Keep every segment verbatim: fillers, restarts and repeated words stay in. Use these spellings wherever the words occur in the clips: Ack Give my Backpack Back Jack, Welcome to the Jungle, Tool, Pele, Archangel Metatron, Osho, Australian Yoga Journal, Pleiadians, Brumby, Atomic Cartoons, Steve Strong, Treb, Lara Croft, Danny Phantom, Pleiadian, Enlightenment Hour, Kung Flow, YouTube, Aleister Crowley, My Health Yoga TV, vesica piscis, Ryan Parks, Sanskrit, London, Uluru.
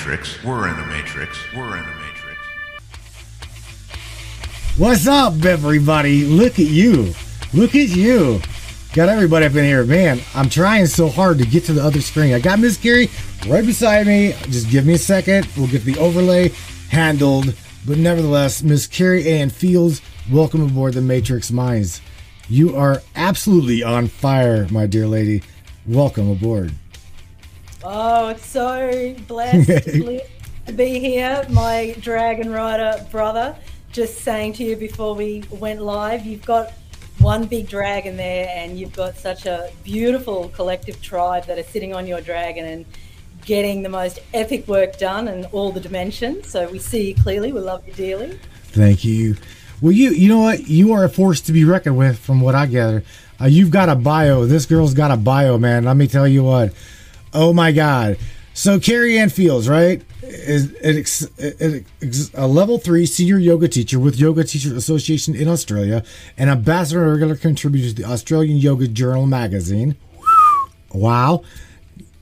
matrix. We're in a matrix. We're in a matrix. What's up, everybody? Look at you. Look at you. Got everybody up in here. Man, I'm trying so hard to get to the other screen. I got Miss Carrie right beside me. Just give me a second. We'll get the overlay handled. But nevertheless, Miss Carrie Ann Fields, welcome aboard the Matrix Minds. You are absolutely on fire, my dear lady. Welcome aboard. Oh, it's so blessed to be here. My Dragon Rider brother, just saying to you before we went live, you've got one big dragon there, and you've got such a beautiful collective tribe that are sitting on your dragon and getting the most epic work done in all the dimensions. So we see you clearly. We love you dearly. Thank you. Well, you you know what? You are a force to be reckoned with, from what I gather. Uh, you've got a bio. This girl's got a bio, man. Let me tell you what. Oh, my God. So Carrie Ann Fields, right, is, is, is, is a level three senior yoga teacher with Yoga Teacher's Association in Australia, an ambassador and regular contributor to the Australian Yoga Journal magazine. Wow.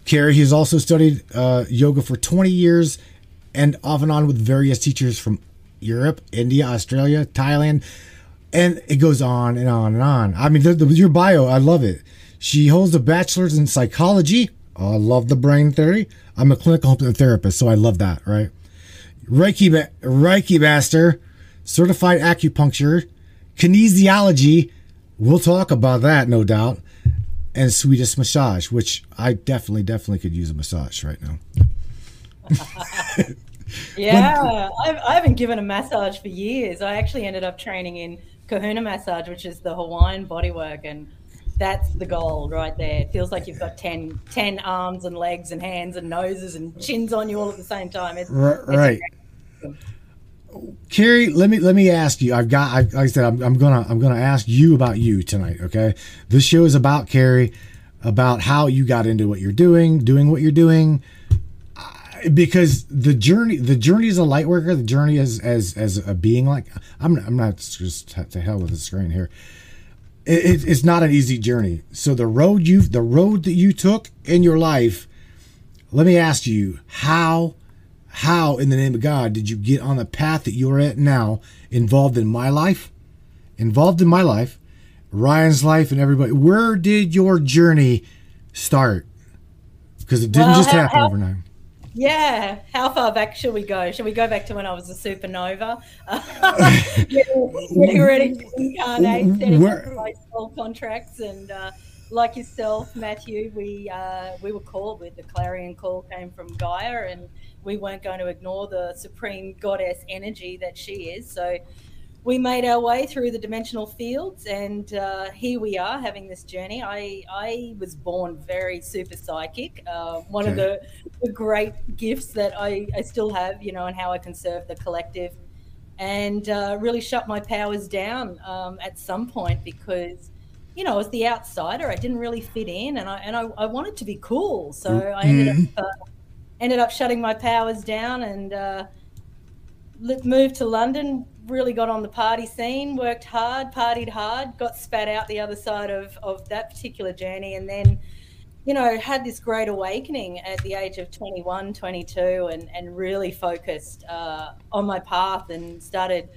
Carrie has also studied uh, yoga for twenty years and off and on with various teachers from Europe, India, Australia, Thailand, and it goes on and on and on. I mean, the, the, your bio, I love it. She holds a bachelor's in psychology. I love the brain theory. I'm a clinical hypnotherapist, so I love that, right? Reiki, Reiki Master, certified acupuncture, kinesiology. We'll talk about that, no doubt. And Swedish Massage, which I definitely, definitely could use a massage right now. Yeah, well, I've, I haven't given a massage for years. I actually ended up training in Kahuna massage, which is the Hawaiian bodywork, and that's the goal right there. It feels like you've got ten, ten arms and legs and hands and noses and chins on you all at the same time. It's, right. It's Carrie, let me let me ask you. I've got, I, like I said, I'm, I'm gonna I'm gonna ask you about you tonight. Okay, this show is about Carrie, about how you got into what you're doing, doing what you're doing, because the journey, the journey as a light worker, the journey as as as a being like I'm I'm not just to hell with the screen here. It, it's not an easy journey. So the road you've, the road that you took in your life, let me ask you, how, how in the name of God did you get on the path that you're at now, involved in my life, involved in my life, Ryan's life, and everybody? Where did your journey start? Because it didn't well, just how, happen how, overnight. Yeah. How far back should we go? Should we go back to when I was a supernova? getting, getting ready to incarnate, setting up my soul contracts, and uh, like yourself, Matthew, we uh, we were called with the clarion call came from Gaia, and we weren't going to ignore the supreme goddess energy that she is. So we made our way through the dimensional fields, and uh, here we are having this journey. I I was born very super psychic. Uh, one okay. of the, the great gifts that I, I still have, you know, and how I can serve the collective, and uh, really shut my powers down um, at some point because, you know, I was the outsider. I didn't really fit in, and I and I, I wanted to be cool, so mm-hmm. I ended up uh, ended up shutting my powers down and uh, moved to London. Really got on the party scene, worked hard, partied hard, got spat out the other side of, of that particular journey, and then, you know, had this great awakening at the age of twenty-one, twenty-two, and, and really focused uh, on my path and started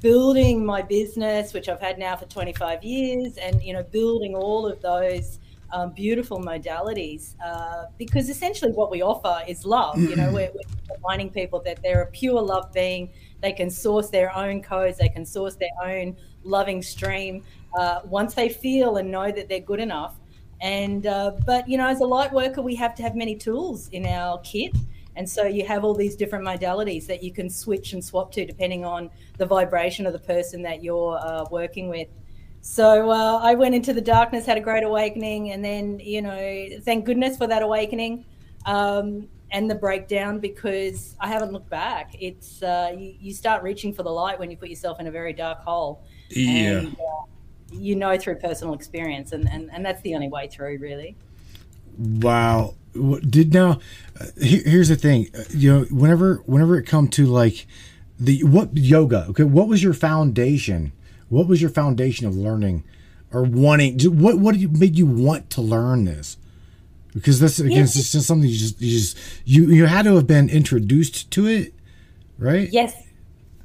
building my business, which I've had now for twenty-five years, and, you know, building all of those um, beautiful modalities uh, because essentially what we offer is love. You know, we're, we're reminding people that they're a pure love being. They can source their own codes. They can source their own loving stream uh, once they feel and know that they're good enough. And uh, but, you know, as a light worker, we have to have many tools in our kit. And so you have all these different modalities that you can switch and swap to depending on the vibration of the person that you're uh, working with. So uh, I went into the darkness, had a great awakening. And then, you know, thank goodness for that awakening. Um, and the breakdown, because I haven't looked back. It's uh, you, you start reaching for the light when you put yourself in a very dark hole. Yeah. And, uh, you know, through personal experience, and, and, and that's the only way through, really. Wow. Did now, uh, here, here's the thing, uh, you know, whenever, whenever it come to like the, what yoga, okay. What was your foundation? What was your foundation of learning or wanting? What, what made you want to learn this? Because this, again, yes. it's just something you just, you just, you, you had to have been introduced to it, right? Yes,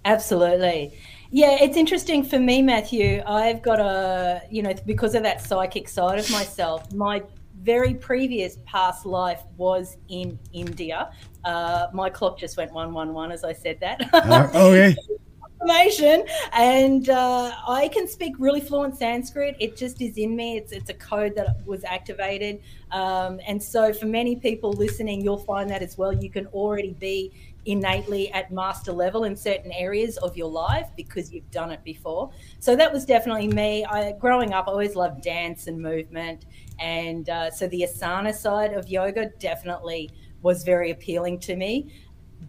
absolutely. Yeah, it's interesting for me, Matthew. I've got a, you know, because of that psychic side of myself, my very previous past life was in India. Uh, my clock just went one one one as I said that. Uh, okay. Information, and uh, I can speak really fluent Sanskrit. It just is in me. It's it's a code that was activated. Um, and so for many people listening, you'll find that as well. You can already be innately at master level in certain areas of your life because you've done it before. So that was definitely me. I growing up, I always loved dance and movement, and uh, so the asana side of yoga definitely was very appealing to me,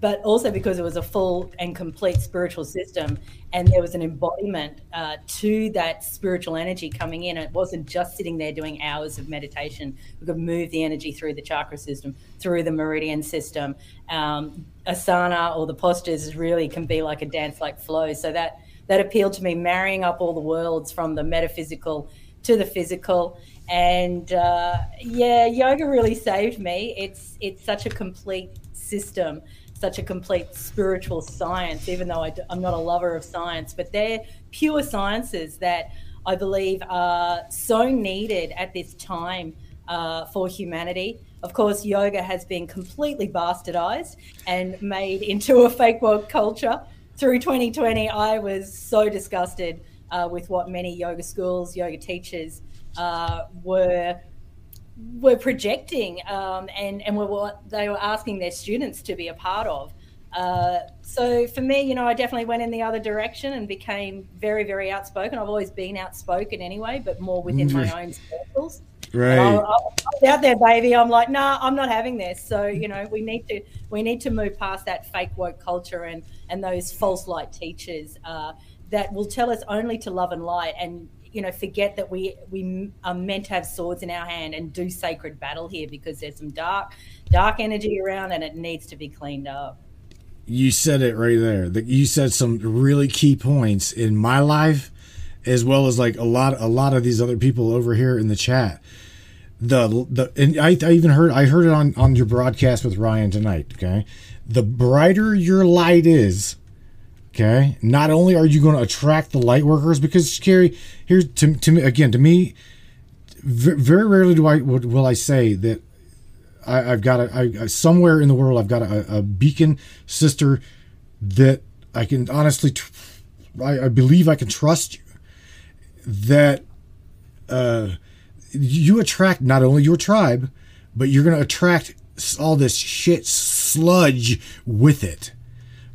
but also because it was a full and complete spiritual system, and there was an embodiment uh, to that spiritual energy coming in. It wasn't just sitting there doing hours of meditation. We could move the energy through the chakra system, through the meridian system. Um, asana or the postures really can be like a dance like flow. So that, that appealed to me, marrying up all the worlds from the metaphysical to the physical. And uh, yeah, yoga really saved me. It's, it's such a complete system, such a complete spiritual science, even though I d- I'm not a lover of science, but they're pure sciences that I believe are so needed at this time uh, for humanity. Of course, yoga has been completely bastardized and made into a fake world culture. Through twenty twenty, I was so disgusted uh, with what many yoga schools, yoga teachers uh, were were projecting um, and, and were what they were asking their students to be a part of. Uh, so for me, you know, I definitely went in the other direction and became very, very outspoken. I've always been outspoken anyway, but more within mm-hmm. my own circles. Right. I, I, I was out there, baby. I'm like, nah, I'm not having this. So, you know, we need to we need to move past that fake woke culture and, and those false light teachers uh, that will tell us only to love and light and, you know, forget that we we are meant to have swords in our hand and do sacred battle here because there's some dark, dark energy around and it needs to be cleaned up. You said it right there. You said some really key points in my life, as well as like a lot, a lot of these other people over here in the chat. The the and I, I even heard I heard it on on your broadcast with Ryan tonight. Okay, the brighter your light is. Okay. Not only are you going to attract the light workers, because Carrie, here's to to me again to me, very rarely do I will I say that I, I've got a I, somewhere in the world I've got a, a beacon sister that I can honestly tr- I, I believe I can trust you that uh, you attract not only your tribe, but you're going to attract all this shit sludge with it.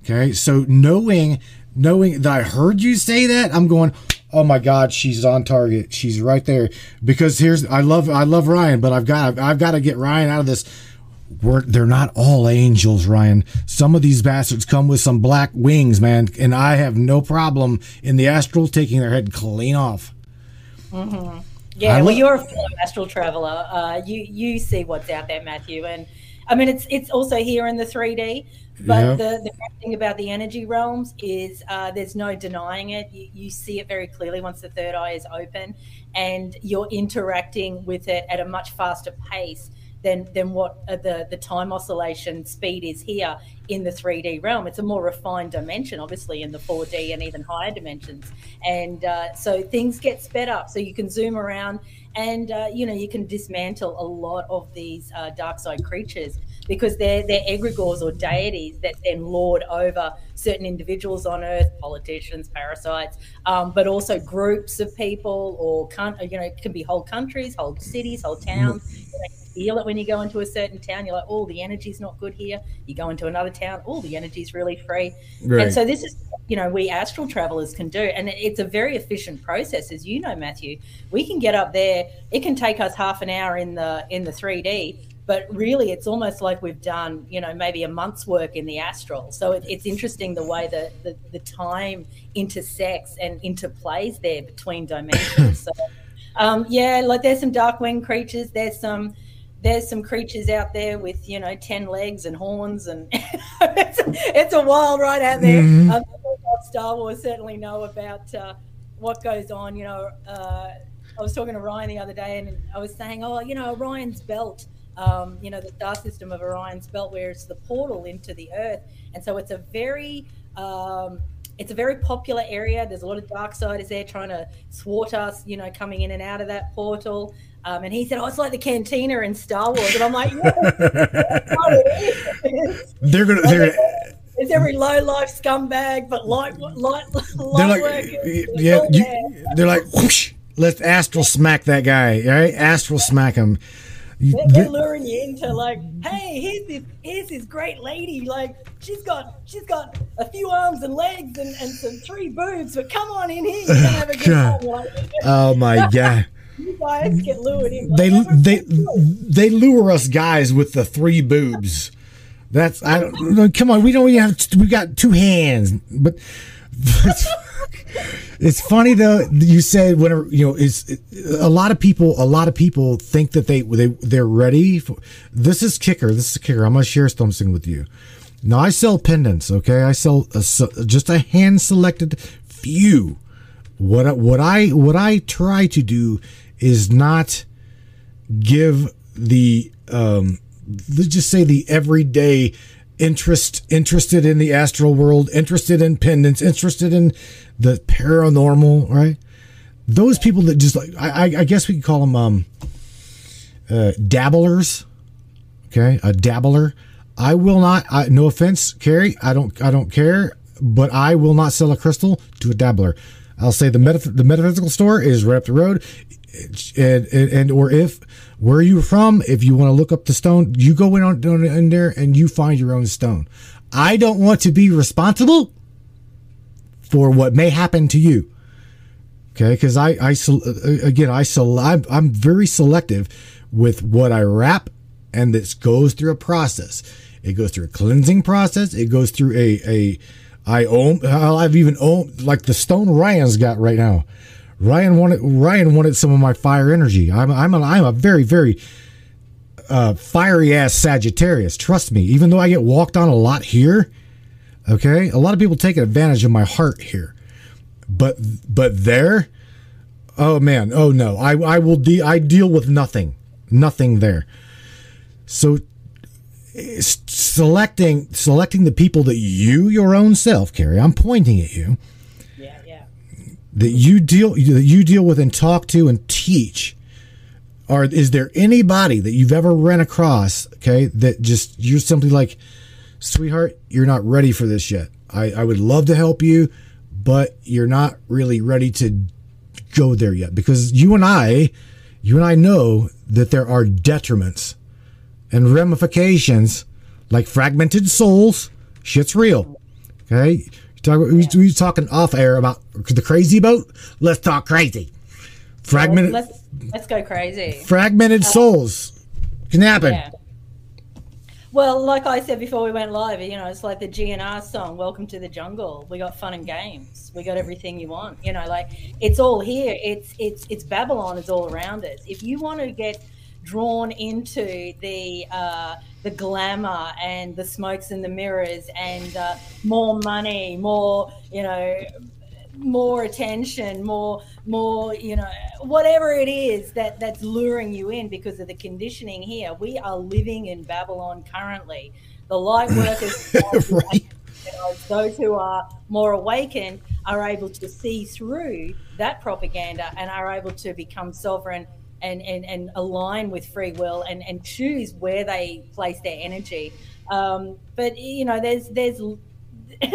Okay, so knowing knowing that I heard you say that, I'm going, oh my God, she's on target. She's right there. Because here's I love I love Ryan, but I've got I've got to get Ryan out of this. We're, they're not all angels, Ryan. Some of these bastards come with some black wings, man, and I have no problem in the astral taking their head clean off. Mm-hmm. Yeah, I well, love- you're a fellow astral traveler. Uh, you you see what's out there, Matthew, and I mean it's it's also here in the three D. But yep. the, the great thing about the energy realms is uh, there's no denying it. You, you see it very clearly once the third eye is open and you're interacting with it at a much faster pace than than what the, the time oscillation speed is here in the three D realm. It's a more refined dimension, obviously, in the four D and even higher dimensions. And uh, so things get sped up. So you can zoom around and, uh, you know, you can dismantle a lot of these uh, dark side creatures, because they're, they're egregores or deities that then lord over certain individuals on Earth, politicians, parasites, um, but also groups of people or, con- you know, it can be whole countries, whole cities, whole towns. You know, you feel it when you go into a certain town. You're like, oh, the energy's not good here. You go into another town, oh, the energy's really free. Right. And so this is, you know, we astral travelers can do. And it's a very efficient process, as you know, Matthew. We can get up there. It can take us half an hour in the in the three D. But really, it's almost like we've done, you know, maybe a month's work in the astral. So it, it's interesting the way that the, the time intersects and interplays there between dimensions. So, um, yeah, like there's some dark winged creatures. There's some there's some creatures out there with, you know, ten legs and horns, and it's, it's a wild ride out there. Mm-hmm. Um, Star Wars certainly know about uh, what goes on. You know, uh, I was talking to Ryan the other day, and I was saying, oh, you know, Orion's Belt. um, you know, the star system of Orion's Belt, where it's the portal into the Earth. And so it's a very, um, it's a very popular area. There's a lot of dark siders there trying to thwart us, you know, coming in and out of that portal. Um, and he said, oh, it's like the Cantina in Star Wars. And I'm like, yeah, that's what it is. They're going to... It's every low life scumbag, but light, light, light like, workers. Yeah, you, they're like, whoosh, let's astral smack that guy, right? Astral smack him. They're, they're luring you into like, hey, here's this, here's this great lady. Like, she's got, she's got a few arms and legs and, and some three boobs, but come on in here, you can have a good time. Like, oh my god. You guys get lured in. They they they lure us guys with the three boobs. That's I don't come on. We don't even have. We got two hands, but, but it's funny though. You said whenever you know it's it, a lot of people. A lot of people think that they they they're ready for this. Is kicker. This is the kicker. I'm gonna share something with you. Now I sell pendants. Okay, I sell a, just a hand selected few. What what I what I try to do is not give the. Um, Let's just say the everyday interest, interested in the astral world, interested in pendants, interested in the paranormal, right? Those people that just like, I, I guess we could call them um, uh, dabblers. Okay, a dabbler. I will not. I, no offense, Carrie. I don't. I don't care. But I will not sell a crystal to a dabbler. I'll say the metaph the metaphysical store is right up the road. And, and, and or if where you're from, if you want to look up the stone, you go in on in there and you find your own stone. I don't want to be responsible for what may happen to you. Okay, because I, I again I I'm very selective with what I wrap, and this goes through a process. It goes through a cleansing process. It goes through a a I own I've even owned like the stone Ryan's got right now. Ryan wanted Ryan wanted some of my fire energy. I'm I'm a, I'm a very very uh, fiery ass Sagittarius. Trust me. Even though I get walked on a lot here, okay, a lot of people take advantage of my heart here, but but there, oh man, oh no, I I will de I deal with nothing, nothing there. So selecting selecting the people that you your own self, Carrie. I'm pointing at you. That you deal that you deal with and talk to and teach, or is there anybody that you've ever run across, okay, that just you're simply like, sweetheart, you're not ready for this yet. I, I would love to help you, but you're not really ready to go there yet, because you and I, you and I know that there are detriments and ramifications, like fragmented souls. Shit's real, okay. Talk, we, yeah. we were talking off air about the crazy boat. Let's talk crazy. Fragmented. Well, let's, let's go crazy. Fragmented uh, souls can happen. Yeah. Well, like I said before we went live, you know, it's like the G N R song, Welcome to the Jungle. We got fun and games. We got everything you want. You know, like it's all here. It's it's it's Babylon is all around us. If you want to get drawn into the uh, the glamour and the smokes and the mirrors and uh, more money, more you know, more attention, more more you know, whatever it is that that's luring you in because of the conditioning here. We are living in Babylon currently. The light workers, right. Those who are more awakened, are able to see through that propaganda and are able to become sovereign. And, and, and align with free will and, and choose where they place their energy. Um, but, you know, there's, there's,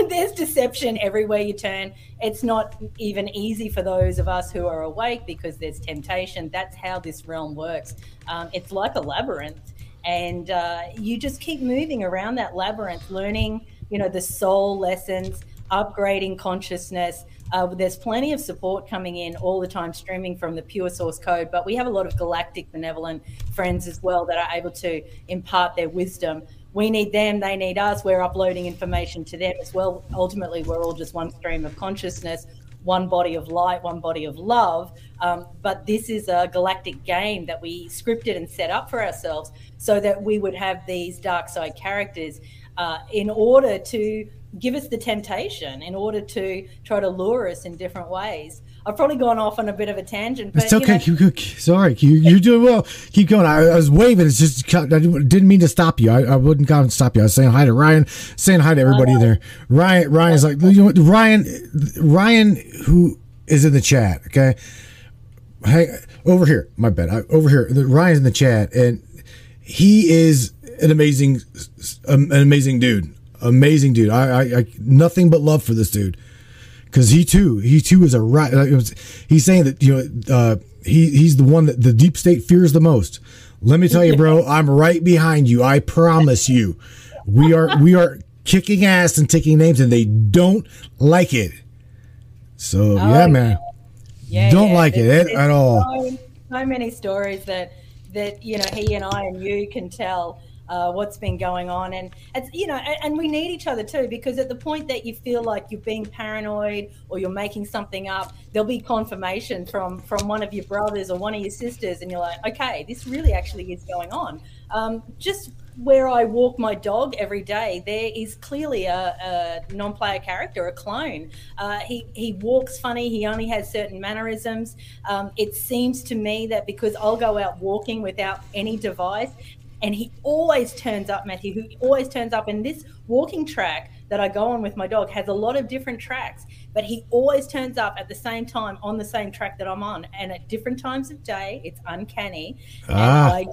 there's deception everywhere you turn. It's not even easy for those of us who are awake because there's temptation. That's how this realm works. Um, it's like a labyrinth. And uh, you just keep moving around that labyrinth, learning, you know, the soul lessons, upgrading consciousness. Uh, there's plenty of support coming in all the time, streaming from the Pure Source Code, but we have a lot of galactic benevolent friends as well that are able to impart their wisdom. We need them, they need us, we're uploading information to them as well. Ultimately, we're all just one stream of consciousness, one body of light, one body of love. Um, but this is a galactic game that we scripted and set up for ourselves so that we would have these dark side characters uh, in order to give us the temptation, in order to try to lure us in different ways. I've probably gone off on a bit of a tangent. But, it's okay. You know, sorry, you, you're doing well. Keep going. I, I was waving. It's just I didn't mean to stop you. I, I wouldn't go and stop you. I was saying hi to Ryan, saying hi to everybody there. Ryan, Ryan's like, you know what, Ryan, Ryan, who is in the chat? Okay, hey, over here. My bad. I, over here. Ryan's in the chat, and he is an amazing, an amazing dude. Amazing dude. I, I, I nothing but love for this dude. Because he too, he too is a right. He's saying that, you know, uh, he he's the one that the deep state fears the most. Let me tell you, bro, I'm right behind you. I promise you, we are we are kicking ass and taking names, and they don't like it. So oh, yeah, man, yeah, don't yeah. like there's, it at, at all. So, so many stories that that you know he and I and you can tell. Uh, what's been going on, and it's, you know, and, and we need each other too, because at the point that you feel like you're being paranoid or you're making something up, there'll be confirmation from from one of your brothers or one of your sisters, and you're like, okay, this really actually is going on. Um, just where I walk my dog every day, there is clearly a, a non-player character, a clone. Uh, he, he walks funny. He only has certain mannerisms. Um, it seems to me that because I'll go out walking without any device, and he always turns up, Matthew, who always turns up. And this walking track that I go on with my dog has a lot of different tracks, but he always turns up at the same time on the same track that I'm on. And at different times of day, it's uncanny. Ah. And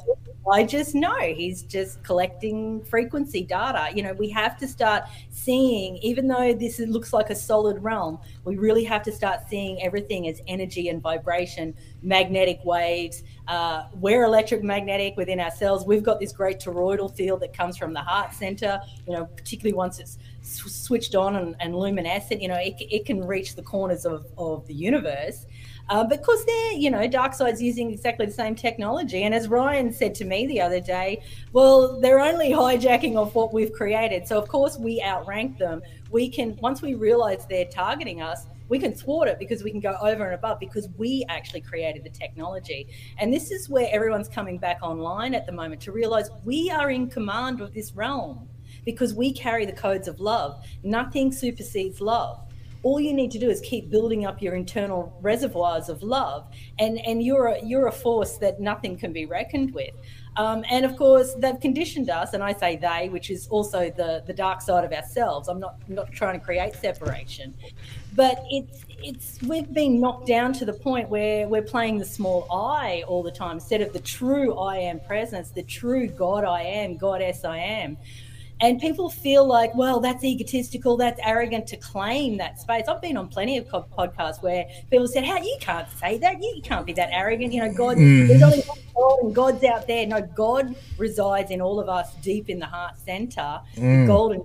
I, I just know he's just collecting frequency data. You know, we have to start seeing, even though this looks like a solid realm, we really have to start seeing everything as energy and vibration, magnetic waves. Uh, we're electromagnetic within ourselves. We've got this great toroidal field that comes from the heart center, you know, particularly once it's switched on and, and luminescent, you know, it, it can reach the corners of, of the universe. Uh, because they're, you know, dark side's using exactly the same technology. And as Ryan said to me the other day, well, they're only hijacking off what we've created. So, of course, we outrank them. We can, once we realize they're targeting us, we can thwart it because we can go over and above because we actually created the technology. And this is where everyone's coming back online at the moment to realize we are in command of this realm because we carry the codes of love. Nothing supersedes love. All you need to do is keep building up your internal reservoirs of love, and, and you're a, you're a force that nothing can be reckoned with. Um, and of course, they've conditioned us, and I say they, which is also the, the dark side of ourselves. I'm not I'm not trying to create separation, but it's it's we've been knocked down to the point where we're playing the small I all the time instead of the true I am presence, the true God I am, Goddess I am. And people feel like, well, that's egotistical, that's arrogant to claim that space. I've been on plenty of podcasts where people said, "How you can't say that? You can't be that arrogant. You know, God, mm. there's only one God, and God's out there." No, God resides in all of us, deep in the heart center. Mm. The golden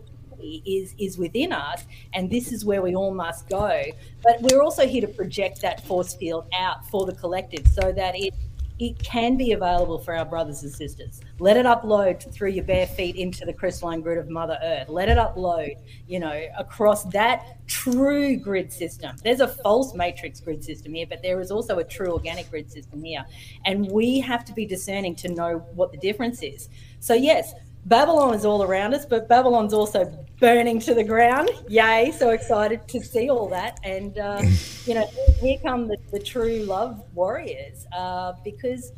is is within us, and this is where we all must go. But we're also here to project that force field out for the collective, so that it. It can be available for our brothers and sisters. Let it upload through your bare feet into the crystalline grid of Mother Earth. Let it upload, you know, across that true grid system. There's a false matrix grid system here, but there is also a true organic grid system here. And we have to be discerning to know what the difference is. So, yes, Babylon is all around us, but Babylon's also burning to the ground. Yay, so excited to see all that. And, uh, you know, here come the, the true love warriors uh, because,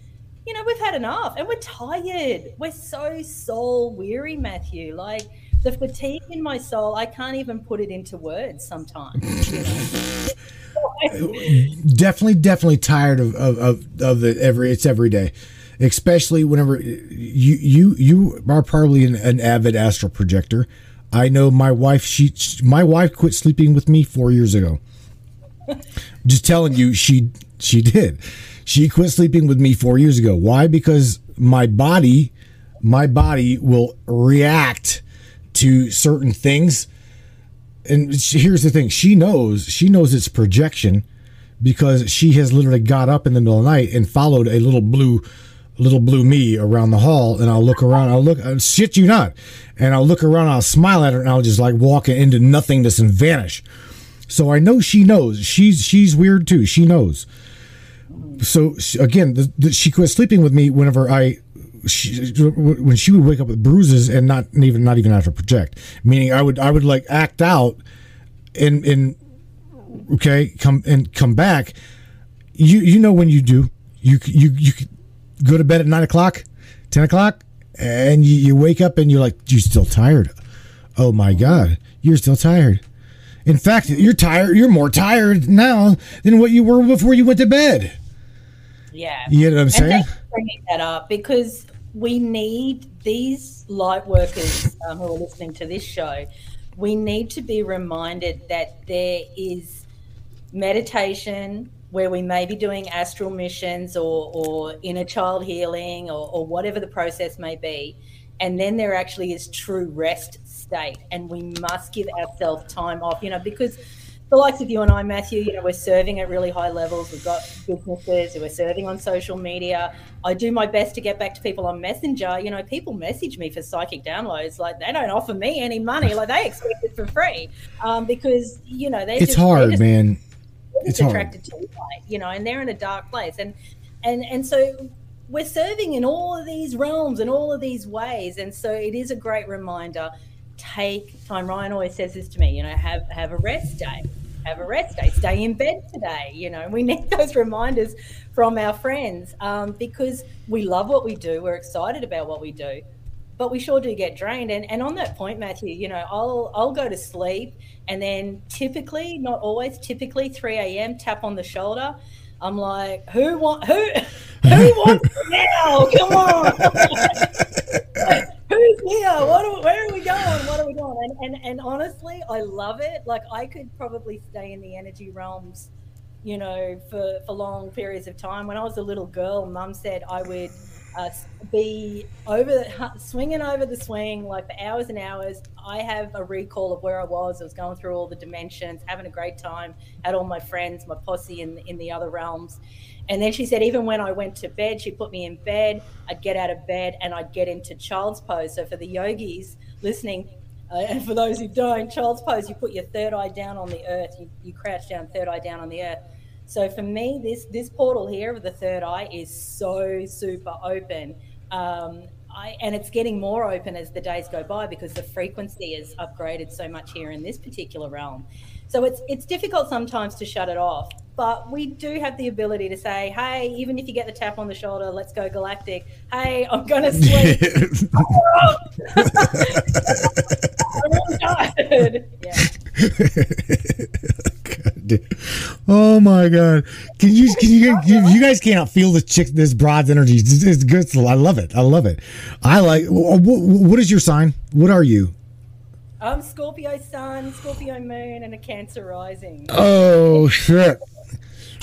you know, we've had enough and we're tired. We're so soul weary, Matthew. Like the fatigue in my soul, I can't even put it into words sometimes. You know? definitely, definitely tired of, of, of, of the every, it's every day. Especially whenever you you you are probably an, an avid astral projector. I know my wife. She my wife quit sleeping with me four years ago. Just telling you, she she did. She quit sleeping with me four years ago. Why? Because my body, my body will react to certain things. And she, here's the thing: she knows she knows it's projection because she has literally got up in the middle of the night and followed a little blue. little blue me around the hall, and I'll look around, I'll look, I'll, shit you not, and I'll look around, I'll smile at her, and I'll just like walk into nothingness and vanish. So I know she knows. She's she's weird too. She knows. So, again, the, the, she quit sleeping with me whenever I she, when she would wake up with bruises and not even not even have to project. Meaning, I would I would like act out and and okay come and come back. You you know when you do you you you go to bed at nine o'clock, ten o'clock, and you, you wake up and you're like you're still tired. Oh my God, you're still tired. In fact, you're tired. You're more tired now than what you were before you went to bed. Yeah, you know what I'm saying. And thanks for bringing that up, because we need these light workers um, who are listening to this show. We need to be reminded that there is meditation where we may be doing astral missions or, or inner child healing or, or whatever the process may be, and then there actually is true rest state, and we must give ourselves time off, you know, because the likes of you and I, Matthew, you know, we're serving at really high levels. We've got businesses, we're serving on social media. I do my best to get back to people on Messenger. You know, people message me for psychic downloads. Like, they don't offer me any money. Like, they expect it for free um, because, you know, they it's just, hard, they're just, man. They're just it's attracted hard. to light, you know, and they're in a dark place. And, and, and so we're serving in all of these realms and all of these ways. And so it is a great reminder. Take time. Ryan always says this to me, you know, have have a rest day, have a rest day, stay in bed today. You know, we need those reminders from our friends um, because we love what we do. We're excited about what we do, but we sure do get drained. And and on that point, Matthew, you know, I'll I'll go to sleep and then typically, not always, typically three a.m. tap on the shoulder. I'm like, who want who who wants it now? Come on. Who's here? What are, where are we going? What are we going? And, and and honestly, I love it. Like, I could probably stay in the energy realms, you know, for, for long periods of time. When I was a little girl, Mum said I would uh, be over the, swinging over the swing, like, for hours and hours. I have a recall of where I was. I was going through all the dimensions, having a great time, had all my friends, my posse in in the other realms. And then she said, even when I went to bed, she put me in bed, I'd get out of bed and I'd get into child's pose. So for the yogis listening, uh, and for those who don't, child's pose, you put your third eye down on the earth, you, you crouch down, third eye down on the earth. So for me, this this portal here with the third eye is so super open. Um, I, and it's getting more open as the days go by because the frequency is upgraded so much here in this particular realm. So it's it's difficult sometimes to shut it off. But we do have the ability to say, hey, even if you get the tap on the shoulder, let's go galactic. Hey, I'm going to sleep. I'm all tired. Yeah. Oh, my God. Can you can you, you, you guys cannot feel this chick, this broad's energy. It's, it's good. I love it. I love it. I like what, what is your sign? What are you? I'm Scorpio sun, Scorpio moon, and a Cancer rising. Oh, shit.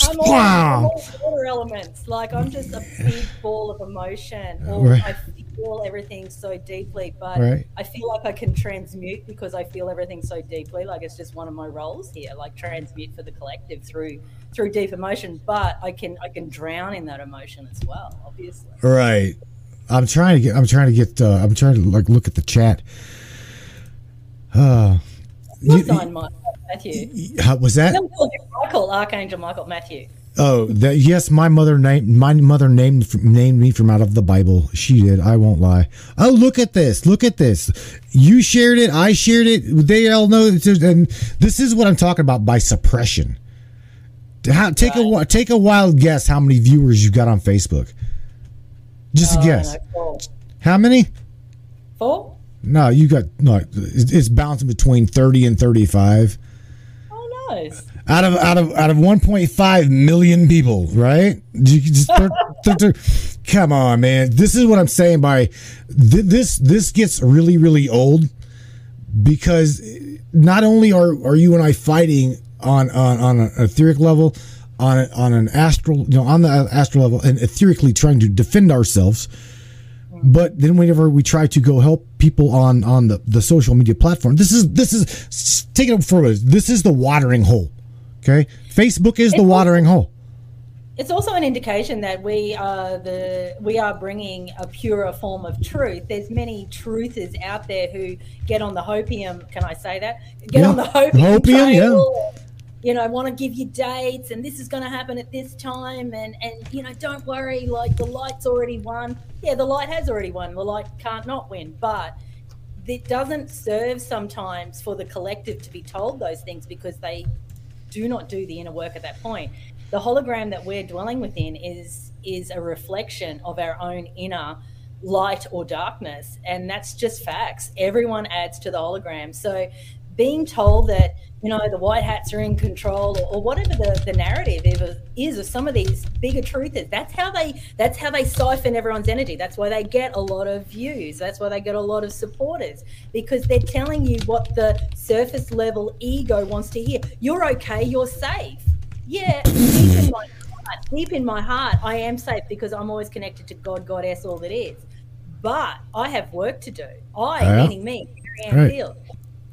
I'm all, wow. I'm all water elements. Like, I'm just a big ball of emotion. Or right. I feel everything so deeply, but right. I feel like I can transmute because I feel everything so deeply. Like, it's just one of my roles here, like transmute for the collective through through deep emotion. But I can I can drown in that emotion as well, obviously. Right. I'm trying to get. I'm trying to get. Uh, I'm trying to like look at the chat. Uh, you, sign Michael, Matthew. How was that? Michael, Archangel Michael, Matthew. Oh, that, yes, my mother named my mother named named me from out of the Bible. She did. I won't lie. Oh, look at this! Look at this! You shared it. I shared it. They all know. And this is what I'm talking about by suppression. How, take right. a take a wild guess how many viewers you've got on Facebook? Just oh, a guess. No, how many? Four. No, you got no. It's bouncing between thirty and thirty-five. Oh, nice! Out of out of out of one point five million people, right? You just come on, man. This is what I'm saying. By th- this, this gets really, really old because not only are, are you and I fighting on on, on an etheric level, on a, on an astral, you know, on the astral level, and etherically trying to defend ourselves. But then whenever we try to go help people on, on the, the social media platform, this is this is take it up for us. This is the watering hole. Okay, Facebook is it's the watering also, hole. It's also an indication that we are the we are bringing a purer form of truth. There's many truthers out there who get on the hopium. Can I say that? Get yeah. on the hopium. Hopium, yeah. you know, I want to give you dates and this is going to happen at this time. And, and, you know, don't worry, like the light's already won. Yeah, the light has already won. The light can't not win. But it doesn't serve sometimes for the collective to be told those things because they do not do the inner work at that point. The hologram that we're dwelling within is is a reflection of our own inner light or darkness. And that's just facts. Everyone adds to the hologram. So being told that, you know, the white hats are in control or, or whatever the, the narrative is of some of these bigger truth is, that's how they that's how they siphon everyone's energy. That's why they get a lot of views. That's why they get a lot of supporters, because they're telling you what the surface level ego wants to hear. You're okay, you're safe. Yeah, deep in my heart, deep in my heart, I am safe because I'm always connected to God, Goddess, all that is. But I have work to do. I, yeah. meaning me, Carrie Ann Fields.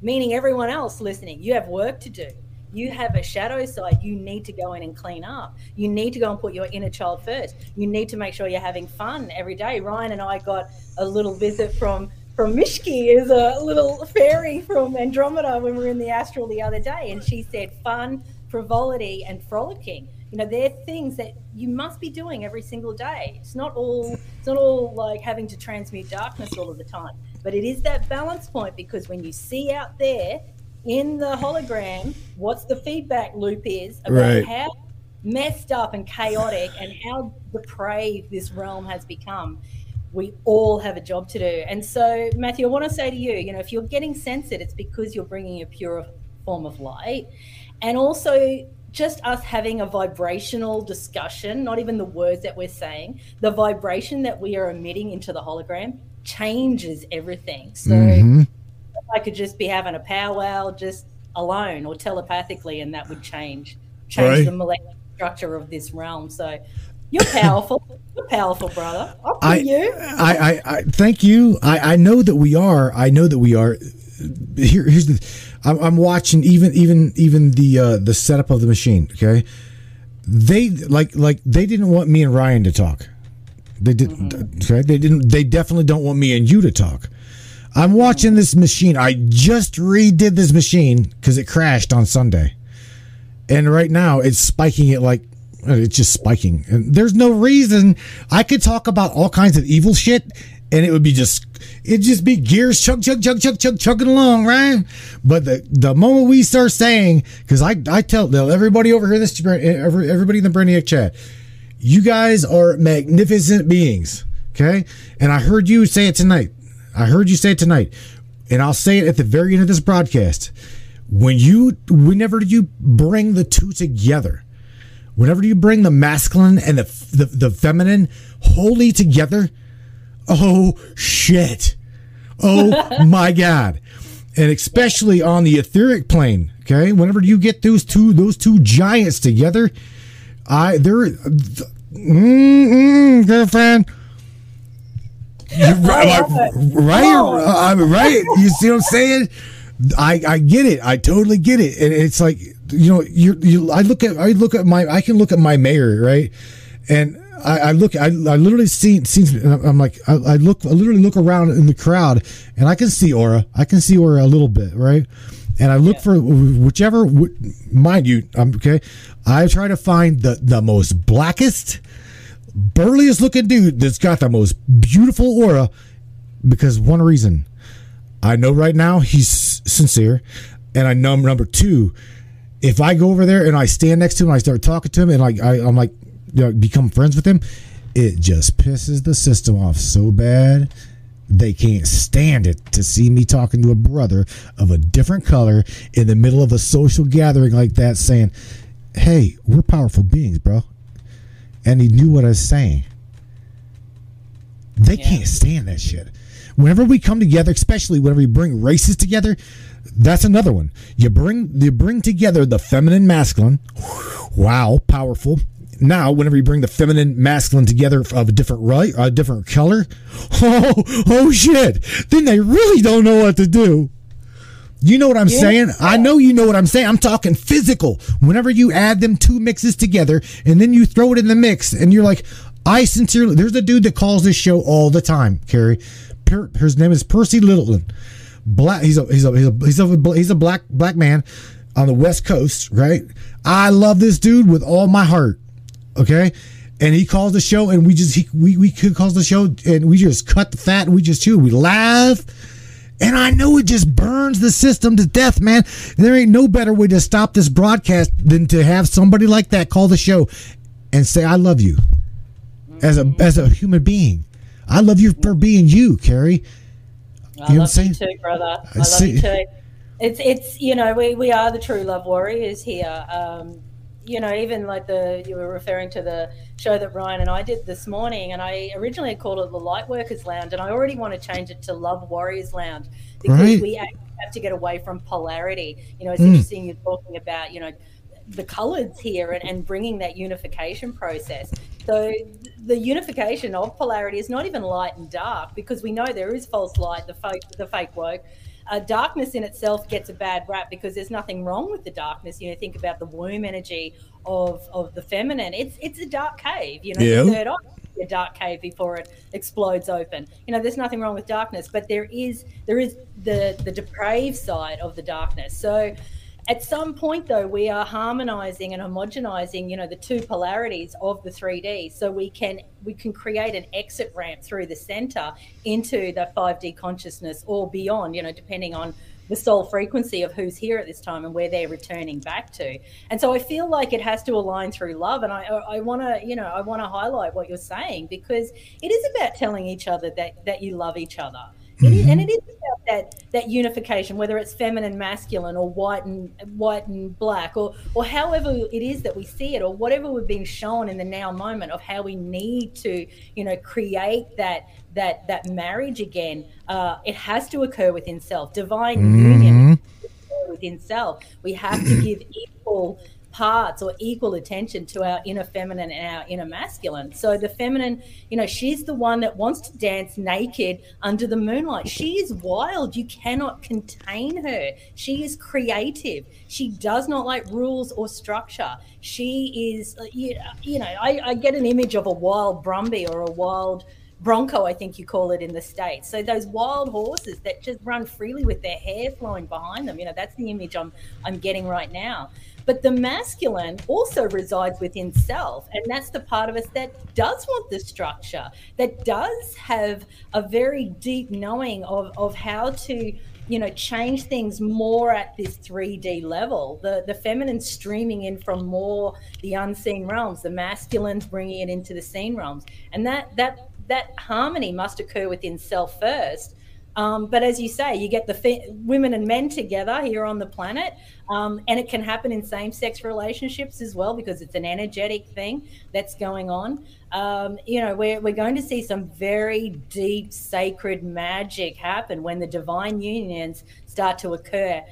Meaning everyone else listening, you have work to do. You have a shadow side you need to go in and clean up. You need to go and put your inner child first. You need to make sure you're having fun every day. Ryan and I got a little visit from, from Mishki, is a little fairy from Andromeda, when we were in the astral the other day, and she said fun, frivolity, and frolicking. You know, they're things that you must be doing every single day. It's not all, it's not all like having to transmute darkness all of the time. But it is that balance point, because when you see out there in the hologram what's the feedback loop is about right. how messed up and chaotic and how depraved this realm has become, we all have a job to do. And so, Matthew, I want to say to you, you know, if you're getting censored, it's because you're bringing a pure form of light. And also just us having a vibrational discussion, not even the words that we're saying, the vibration that we are emitting into the hologram changes everything. So mm-hmm. I could just be having a powwow just alone or telepathically, and that would change change right. the molecular structure of this realm. So you're powerful. You're powerful, brother. Up to I, you. I, I, I thank you. I, I know that we are. I know that we are. Here, here's the. I'm, I'm watching even even even the uh, the setup of the machine. Okay, they like like they didn't want me and Ryan to talk. They didn't. Mm-hmm. Okay? They didn't. They definitely don't want me and you to talk. I'm watching this machine. I just redid this machine because it crashed on Sunday, and right now it's spiking. It like it's just spiking. And there's no reason. I could talk about all kinds of evil shit, and it would be just it'd just be gears chug chug chug chug chug chugging along, right? But the the moment we start saying, because I I tell everybody over here this everybody in the Brainiac chat, you guys are magnificent beings, okay? And I heard you say it tonight. I heard you say it tonight. And I'll say it at the very end of this broadcast. When you, whenever you bring the two together, whenever you bring the masculine and the the, the feminine wholly together, oh, shit. Oh, my God. And especially on the etheric plane, okay? Whenever you get those two, those two giants together, I there, mm, mm, girlfriend. You're right, right, right, oh. right. You see what I'm saying? I, I get it. I totally get it. And it's like, you know, you you. I look at I look at my I can look at my mayor, right? And I, I look I I literally see seems I'm like I, I look I literally look around in the crowd, and I can see aura. I can see aura a little bit, right? And I look yeah. for whichever, mind you, I'm okay. I try to find the, the most blackest, burliest looking dude that's got the most beautiful aura, because one reason, I know right now he's sincere, and I know number two, if I go over there and I stand next to him, and I start talking to him, and like I, I'm like, you know, become friends with him, it just pisses the system off so bad. They can't stand it to see me talking to a brother of a different color in the middle of a social gathering like that, saying, hey, we're powerful beings, bro. And he knew what I was saying. They yeah. can't stand that shit. Whenever we come together, especially whenever you bring races together, that's another one. You bring you bring together the feminine masculine. Wow, powerful. Now, whenever you bring the feminine masculine together of a different right, a different color, oh, oh shit! Then they really don't know what to do. You know what I'm yeah. saying? I know you know what I'm saying. I'm talking physical. Whenever you add them two mixes together, and then you throw it in the mix, and you're like, I sincerely. There's a dude that calls this show all the time, Carrie. Per, his name is Percy Littleton. Black. He's a he's a he's a he's a, he's a black black man. on the West Coast, right? I love this dude with all my heart, okay? And he calls the show, and we just, he, we, we calls the show, and we just cut the fat, and we just chew, we laugh. And I know it just burns the system to death, man. There ain't no better way to stop this broadcast than to have somebody like that call the show and say, I love you as a as a human being. I love you for being you, Carrie. You I know love what I'm saying? You too, brother. I, I love see. you too. It's, it's you know, we, we are the true love warriors here. Um, you know, even like the, you were referring to the show that Ryan and I did this morning, and I originally called it the Lightworkers Lounge, and I already want to change it to Love Warriors Lounge because right. we have to get away from polarity. You know, it's mm. interesting you're talking about, you know, the colors here and, and bringing that unification process. So the unification of polarity is not even light and dark, because we know there is false light, the fake, the fake woke. Uh, darkness in itself gets a bad rap because there's nothing wrong with the darkness. You know, think about the womb energy of of the feminine. It's it's a dark cave. You know, yeah. the third eye is a dark cave before it explodes open. You know, there's nothing wrong with darkness, but there is there is the the depraved side of the darkness. So, at some point though, we are harmonizing and homogenizing. You know, the two polarities of the three D, so we can we can create an exit ramp through the center into the five D consciousness or beyond, you know, depending on the soul frequency of who's here at this time and where they're returning back to. And so I feel like it has to align through love. And I, I want to, you know, I want to highlight what you're saying, because it is about telling each other that, that you love each other. It is, and it is about that, that unification, whether it's feminine, masculine, or white and white and black, or or however it is that we see it, or whatever we're being shown in the now moment of how we need to, you know, create that that that marriage again. Uh, it has to occur within self, divine mm-hmm. union within self. We have to give equal parts or equal attention to our inner feminine and our inner masculine. So the feminine, you know, she's the one that wants to dance naked under the moonlight. She is wild. You cannot contain her. She is creative. She does not like rules or structure. She is, you know, I, I get an image of a wild Brumby or a wild Bronco, I think you call it in the States. So those wild horses that just run freely with their hair flowing behind them, you know, that's the image I'm I'm getting right now. But the masculine also resides within self, and that's the part of us that does want the structure, that does have a very deep knowing of, of how to, you know, change things more at this three D level. The the feminine streaming in from more the unseen realms, the masculine's bringing it into the seen realms, and that that. That harmony must occur within self first. Um, but as you say, you get the fe- women and men together here on the planet, um, and it can happen in same-sex relationships as well, because it's an energetic thing that's going on. Um, you know, we're, we're going to see some very deep, sacred magic happen when the divine unions start to occur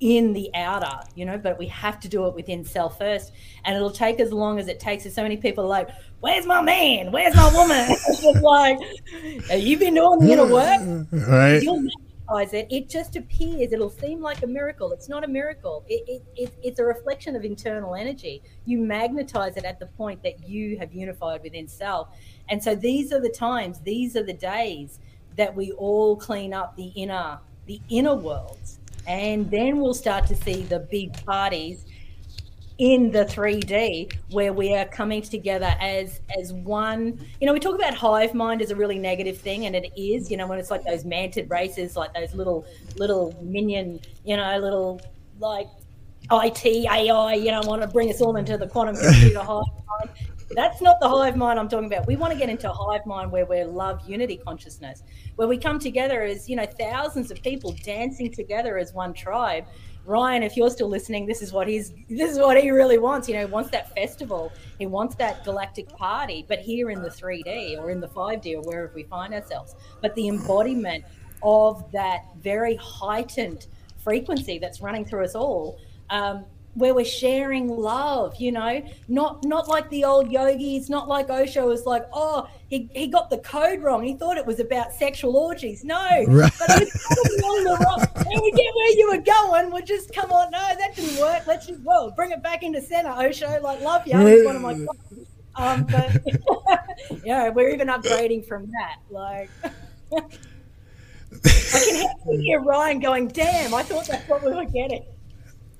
in the outer, you know, but we have to do it within self first, and it'll take as long as it takes. And so many people are like, where's my man? Where's my woman? It's just like, have you been doing the inner work? Right. You'll magnetize it. It just appears. It'll seem like a miracle. It's not a miracle. It, it, it, it's a reflection of internal energy. You magnetize it at the point that you have unified within self. And so these are the times, these are the days that we all clean up the inner, the inner worlds. And then we'll start to see the big parties in the three D where we are coming together as as one. You know, we talk about hive mind as a really negative thing, and it is, you know, when it's like those mantid races, like those little little minion, you know, little like I T, A I, you know, want to bring us all into the quantum computer hive mind. That's not the hive mind I'm talking about. We want to get into a hive mind where we're love unity consciousness, where we come together as, you know, thousands of people dancing together as one tribe. Ryan, if you're still listening, this is what he's this is what he really wants. You know, he wants that festival. He wants that galactic party, but here in the three D or in the five D or wherever we find ourselves. But the embodiment of that very heightened frequency that's running through us all, um, where we're sharing love, you know, not not like the old yogis, not like Osho was like, oh, he, he got the code wrong. He thought it was about sexual orgies. No, right. But it was totally on the wrong. And we get where you were going. We're just, come on, no, that didn't work. Let's just, well, bring it back into center, Osho. Like, love you. He's one of my guys. Um, but, you know, we're even upgrading from that. Like... I can hear Ryan going, damn, I thought that's what we were getting.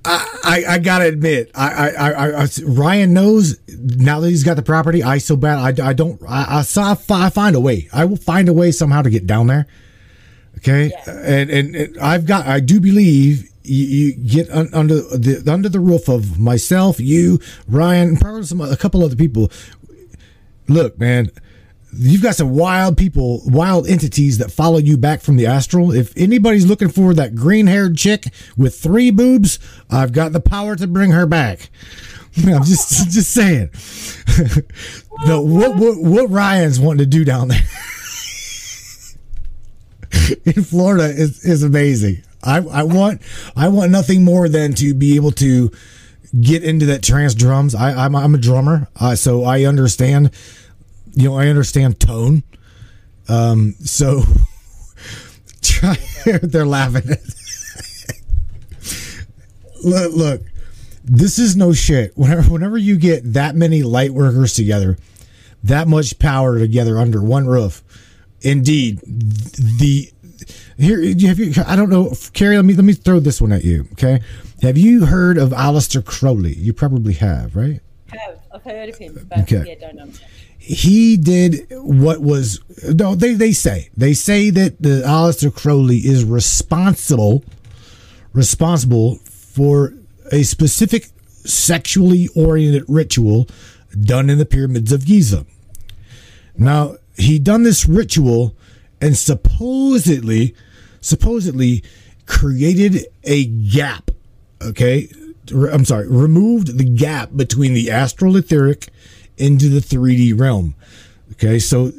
I, I, I gotta admit, I, I, I, I, Ryan knows now that he's got the property. I so bad, I, I don't, I, I saw, I find a way. I will find a way somehow to get down there. Okay, yes. and, and and I've got, I do believe you, you get un, under the under the roof of myself, you, Ryan, and probably some, a couple other people. Look, man, you've got some wild people, wild entities that follow you back from the astral. If anybody's looking for that green-haired chick with three boobs, I've got the power to bring her back. I'm just just saying. No, what, what what Ryan's wanting to do down there in Florida is, is amazing. I I want I want nothing more than to be able to get into that trance drums. I I'm, I'm a drummer, uh, so I understand. You know, I understand tone. Um, so try, they're laughing at look, look, this is no shit. Whenever, whenever you get that many light workers together, that much power together under one roof, indeed, the here. Have you, I don't know, Carrie. Let me let me throw this one at you. Okay, have you heard of Aleister Crowley? You probably have, right? I have. I've heard of him, but okay. yeah, don't know. He did what was no. They they say they say that the Aleister Crowley is responsible responsible for a specific sexually oriented ritual done in the pyramids of Giza. Now he done this ritual and supposedly supposedly created a gap. Okay, I'm sorry, removed the gap between the astral etheric into the three D realm. Okay, so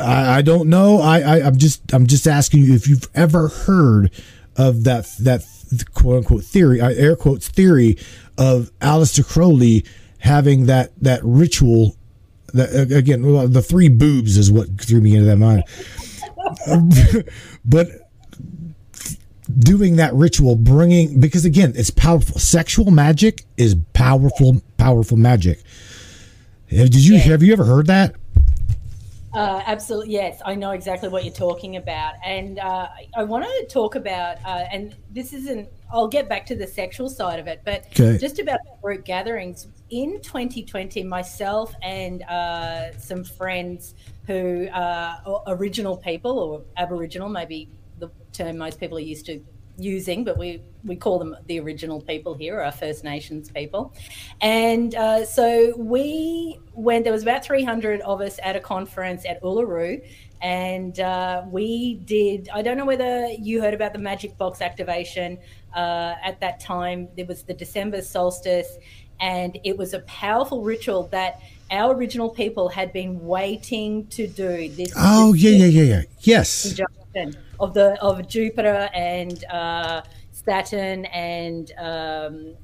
I, I don't know. I, I I'm just I'm just asking you if you've ever heard of that that quote unquote theory, air quotes theory, of Aleister Crowley having that that ritual. That again, the three boobs is what threw me into that mind. But doing that ritual, bringing because again, it's powerful. Sexual magic is powerful, powerful magic. Did you yeah. have you ever heard that? Uh, absolutely, yes. I know exactly what you're talking about, and uh, I want to talk about. Uh, and this isn't. I'll get back to the sexual side of it, but okay. just about group gatherings in twenty twenty. Myself and uh, some friends who are original people or Aboriginal, maybe the term most people are used to using, but we we call them the original people here, our First Nations people. And uh, so we went, there was about three hundred of us at a conference at Uluru, and uh, we did, I don't know whether you heard about the magic box activation uh, at that time. There was the December solstice, and it was a powerful ritual that our original people had been waiting to do. This oh, yeah, yeah, yeah, yeah. Yes. Of the of Jupiter and uh, Saturn and um,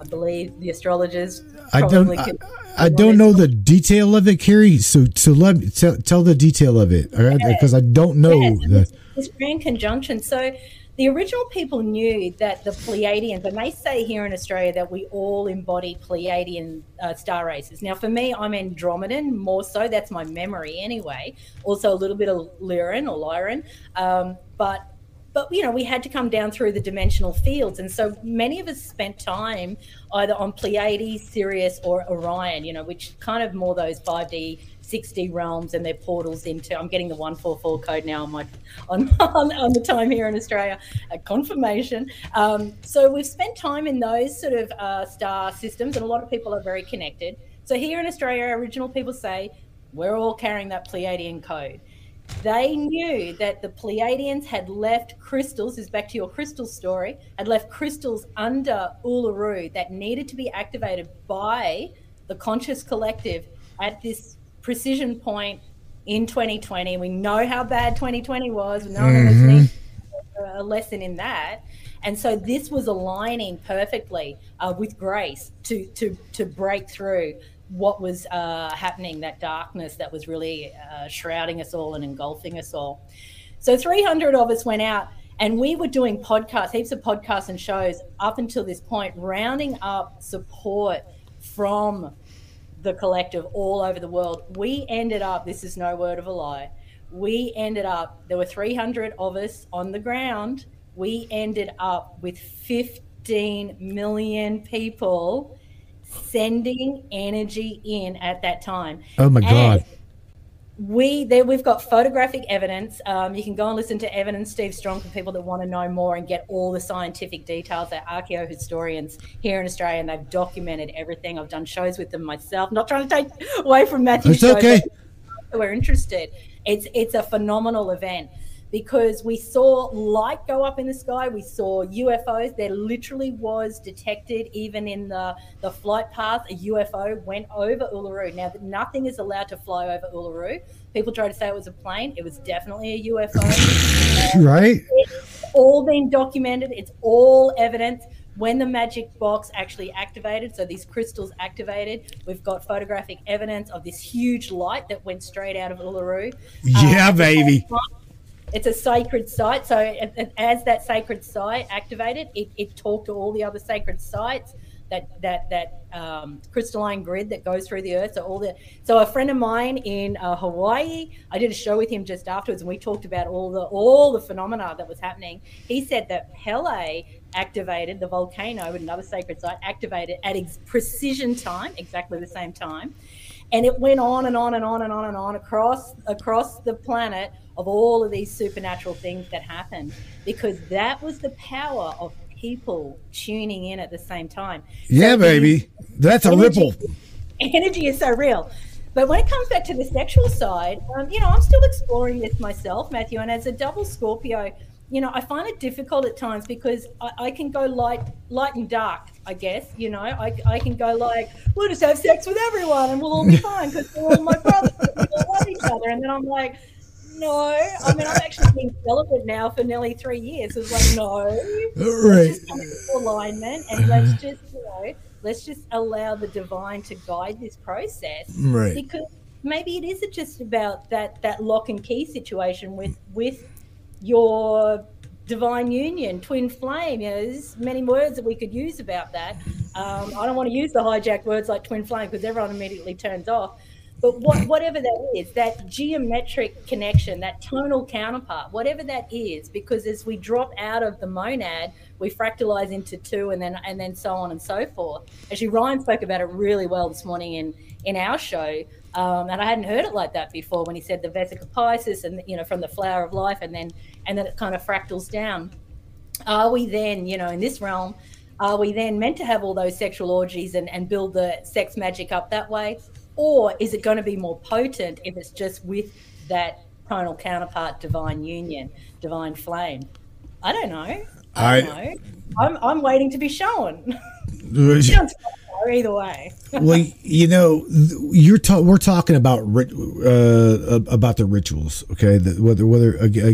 I believe the astrologers. I don't. I, I don't know the detail of it, Carrie. So so let me tell, tell the detail of it, because right? yeah. I don't know yeah, so that. This grand conjunction. So the original people knew that the Pleiadians, and they say here in Australia that we all embody Pleiadian uh, star races. Now, for me, I'm Andromedan more so. That's my memory anyway. Also a little bit of Lyran or Lyran. Um, but, but, you know, we had to come down through the dimensional fields. And so many of us spent time either on Pleiades, Sirius or Orion, you know, which kind of more those five D six D realms and their portals into. I'm getting the one four four code now on my on on, on the time here in Australia. A confirmation. Um, so we've spent time in those sort of uh, star systems, and a lot of people are very connected. So here in Australia, original people say we're all carrying that Pleiadian code. They knew that the Pleiadians had left crystals, this is back to your crystal story, had left crystals under Uluru that needed to be activated by the conscious collective at this precision point in twenty twenty. We know how bad twenty twenty was. No one was needing a lesson in that, and so this was aligning perfectly uh, with grace to to to break through what was uh, happening, that darkness that was really uh, shrouding us all and engulfing us all. So three hundred of us went out, and we were doing podcasts, heaps of podcasts and shows up until this point, rounding up support from the collective all over the world. We ended up, this is no word of a lie, we ended up, there were three hundred of us on the ground, we ended up with fifty fifteen million people sending energy in at that time. Oh my God. And we there we've got photographic evidence. Um, you can go and listen to Evan and Steve Strong for people that want to know more and get all the scientific details. They're archaeohistorians here in Australia and they've documented everything. I've done shows with them myself. Not trying to take away from Matthew's show. It's okay. We're interested. It's it's a phenomenal event. Because we saw light go up in the sky, we saw U F Os. There literally was detected, even in the, the flight path, a U F O went over Uluru. Now, nothing is allowed to fly over Uluru. People try to say it was a plane. It was definitely a U F O. Right? It's all been documented. It's all evidence. When the magic box actually activated, so these crystals activated, we've got photographic evidence of this huge light that went straight out of Uluru. Yeah, um, baby. It's a sacred site, so as that sacred site activated, it, it talked to all the other sacred sites, that that that um, crystalline grid that goes through the earth. So all the so a friend of mine in uh, Hawaii, I did a show with him just afterwards, and we talked about all the all the phenomena that was happening. He said that Pele activated the volcano with another sacred site, activated at ex- precision time, exactly the same time, and it went on and on and on and on and on across across the planet. Of all of these supernatural things that happened, because that was the power of people tuning in at the same time. Yeah, so baby, that's energy, a ripple. Energy is so real. But when it comes back to the sexual side, um, you know, I'm still exploring this myself, Matthew, and as a double Scorpio, you know, I find it difficult at times because I, I can go light, light and dark, I guess, you know, I, I can go like, we'll just have sex with everyone and we'll all be fine because we're all my brothers and we all love each other. And then I'm like, no, I mean, I've actually been celibate now for nearly three years. It's like, no, right. Let's just come into alignment and let's just, you know, let's just allow the divine to guide this process. Right. Because maybe it isn't just about that, that lock and key situation with, with your divine union, twin flame. You know, there's many words that we could use about that. Um, I don't want to use the hijacked words like twin flame because everyone immediately turns off. But what, whatever that is, that geometric connection, that tonal counterpart, whatever that is, because as we drop out of the monad, we fractalize into two and then and then so on and so forth. Actually, Ryan spoke about it really well this morning in, in our show, um, and I hadn't heard it like that before when he said the vesica piscis and, you know, from the flower of life and then, and then it kind of fractals down. Are we then, you know, in this realm, are we then meant to have all those sexual orgies and, and build the sex magic up that way? Or is it going to be more potent if it's just with that tonal counterpart, divine union, divine flame? I don't know. I, I don't know. I'm I'm waiting to be shown. Either way. Well, you know, you're ta- we're talking about uh, about the rituals, okay? The, whether whether uh, uh,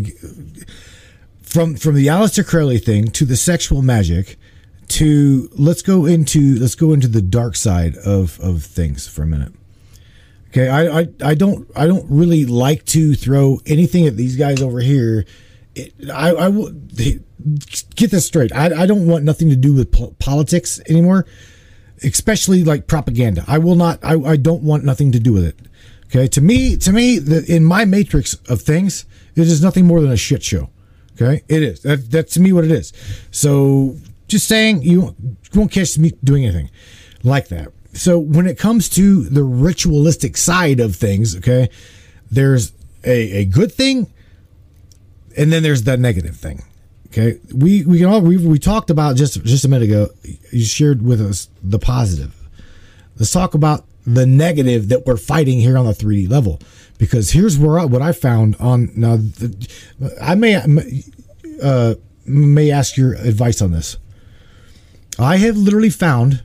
from from the Aleister Crowley thing to the sexual magic. To let's go into let's go into the dark side of, of things for a minute. Okay, I, I I don't I don't really like to throw anything at these guys over here. It, I I will get this straight. I I don't want nothing to do with po- politics anymore, especially like propaganda. I will not. I, I don't want nothing to do with it. Okay, to me to me the, in my matrix of things, it is nothing more than a shit show. Okay, it is that that's to me what it is. So. Just saying, you won't catch me doing anything like that. So when it comes to the ritualistic side of things, okay, there's a, a good thing, and then there's the negative thing. Okay, we we can all we we talked about just just a minute ago. You shared with us the positive. Let's talk about the negative that we're fighting here on the three D level, because here's where I, what I found on now. The, I may uh, may ask your advice on this. I have literally found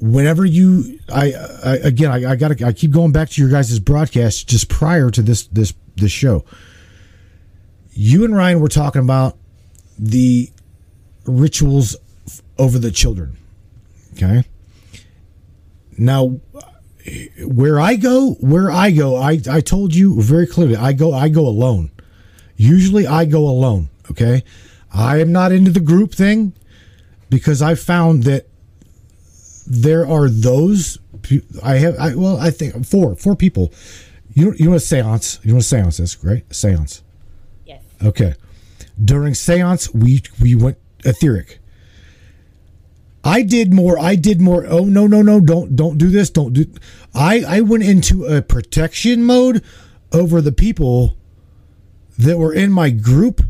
whenever you, I, I again, I, I gotta, I keep going back to your guys' broadcast just prior to this, this, this show. You and Ryan were talking about the rituals f- over the children. Okay. Now, where I go, where I go, I, I told you very clearly, I go, I go alone. Usually, I go alone. Okay, I am not into the group thing. Because I found that there are those I have. I, well, I think four, four people. You you know a séance? You know a séance is right? Séance. Yes. Okay. During séance, we we went etheric. I did more. I did more. Oh, no, no, no. Don't don't do this. Don't do. I, I went into a protection mode over the people that were in my group.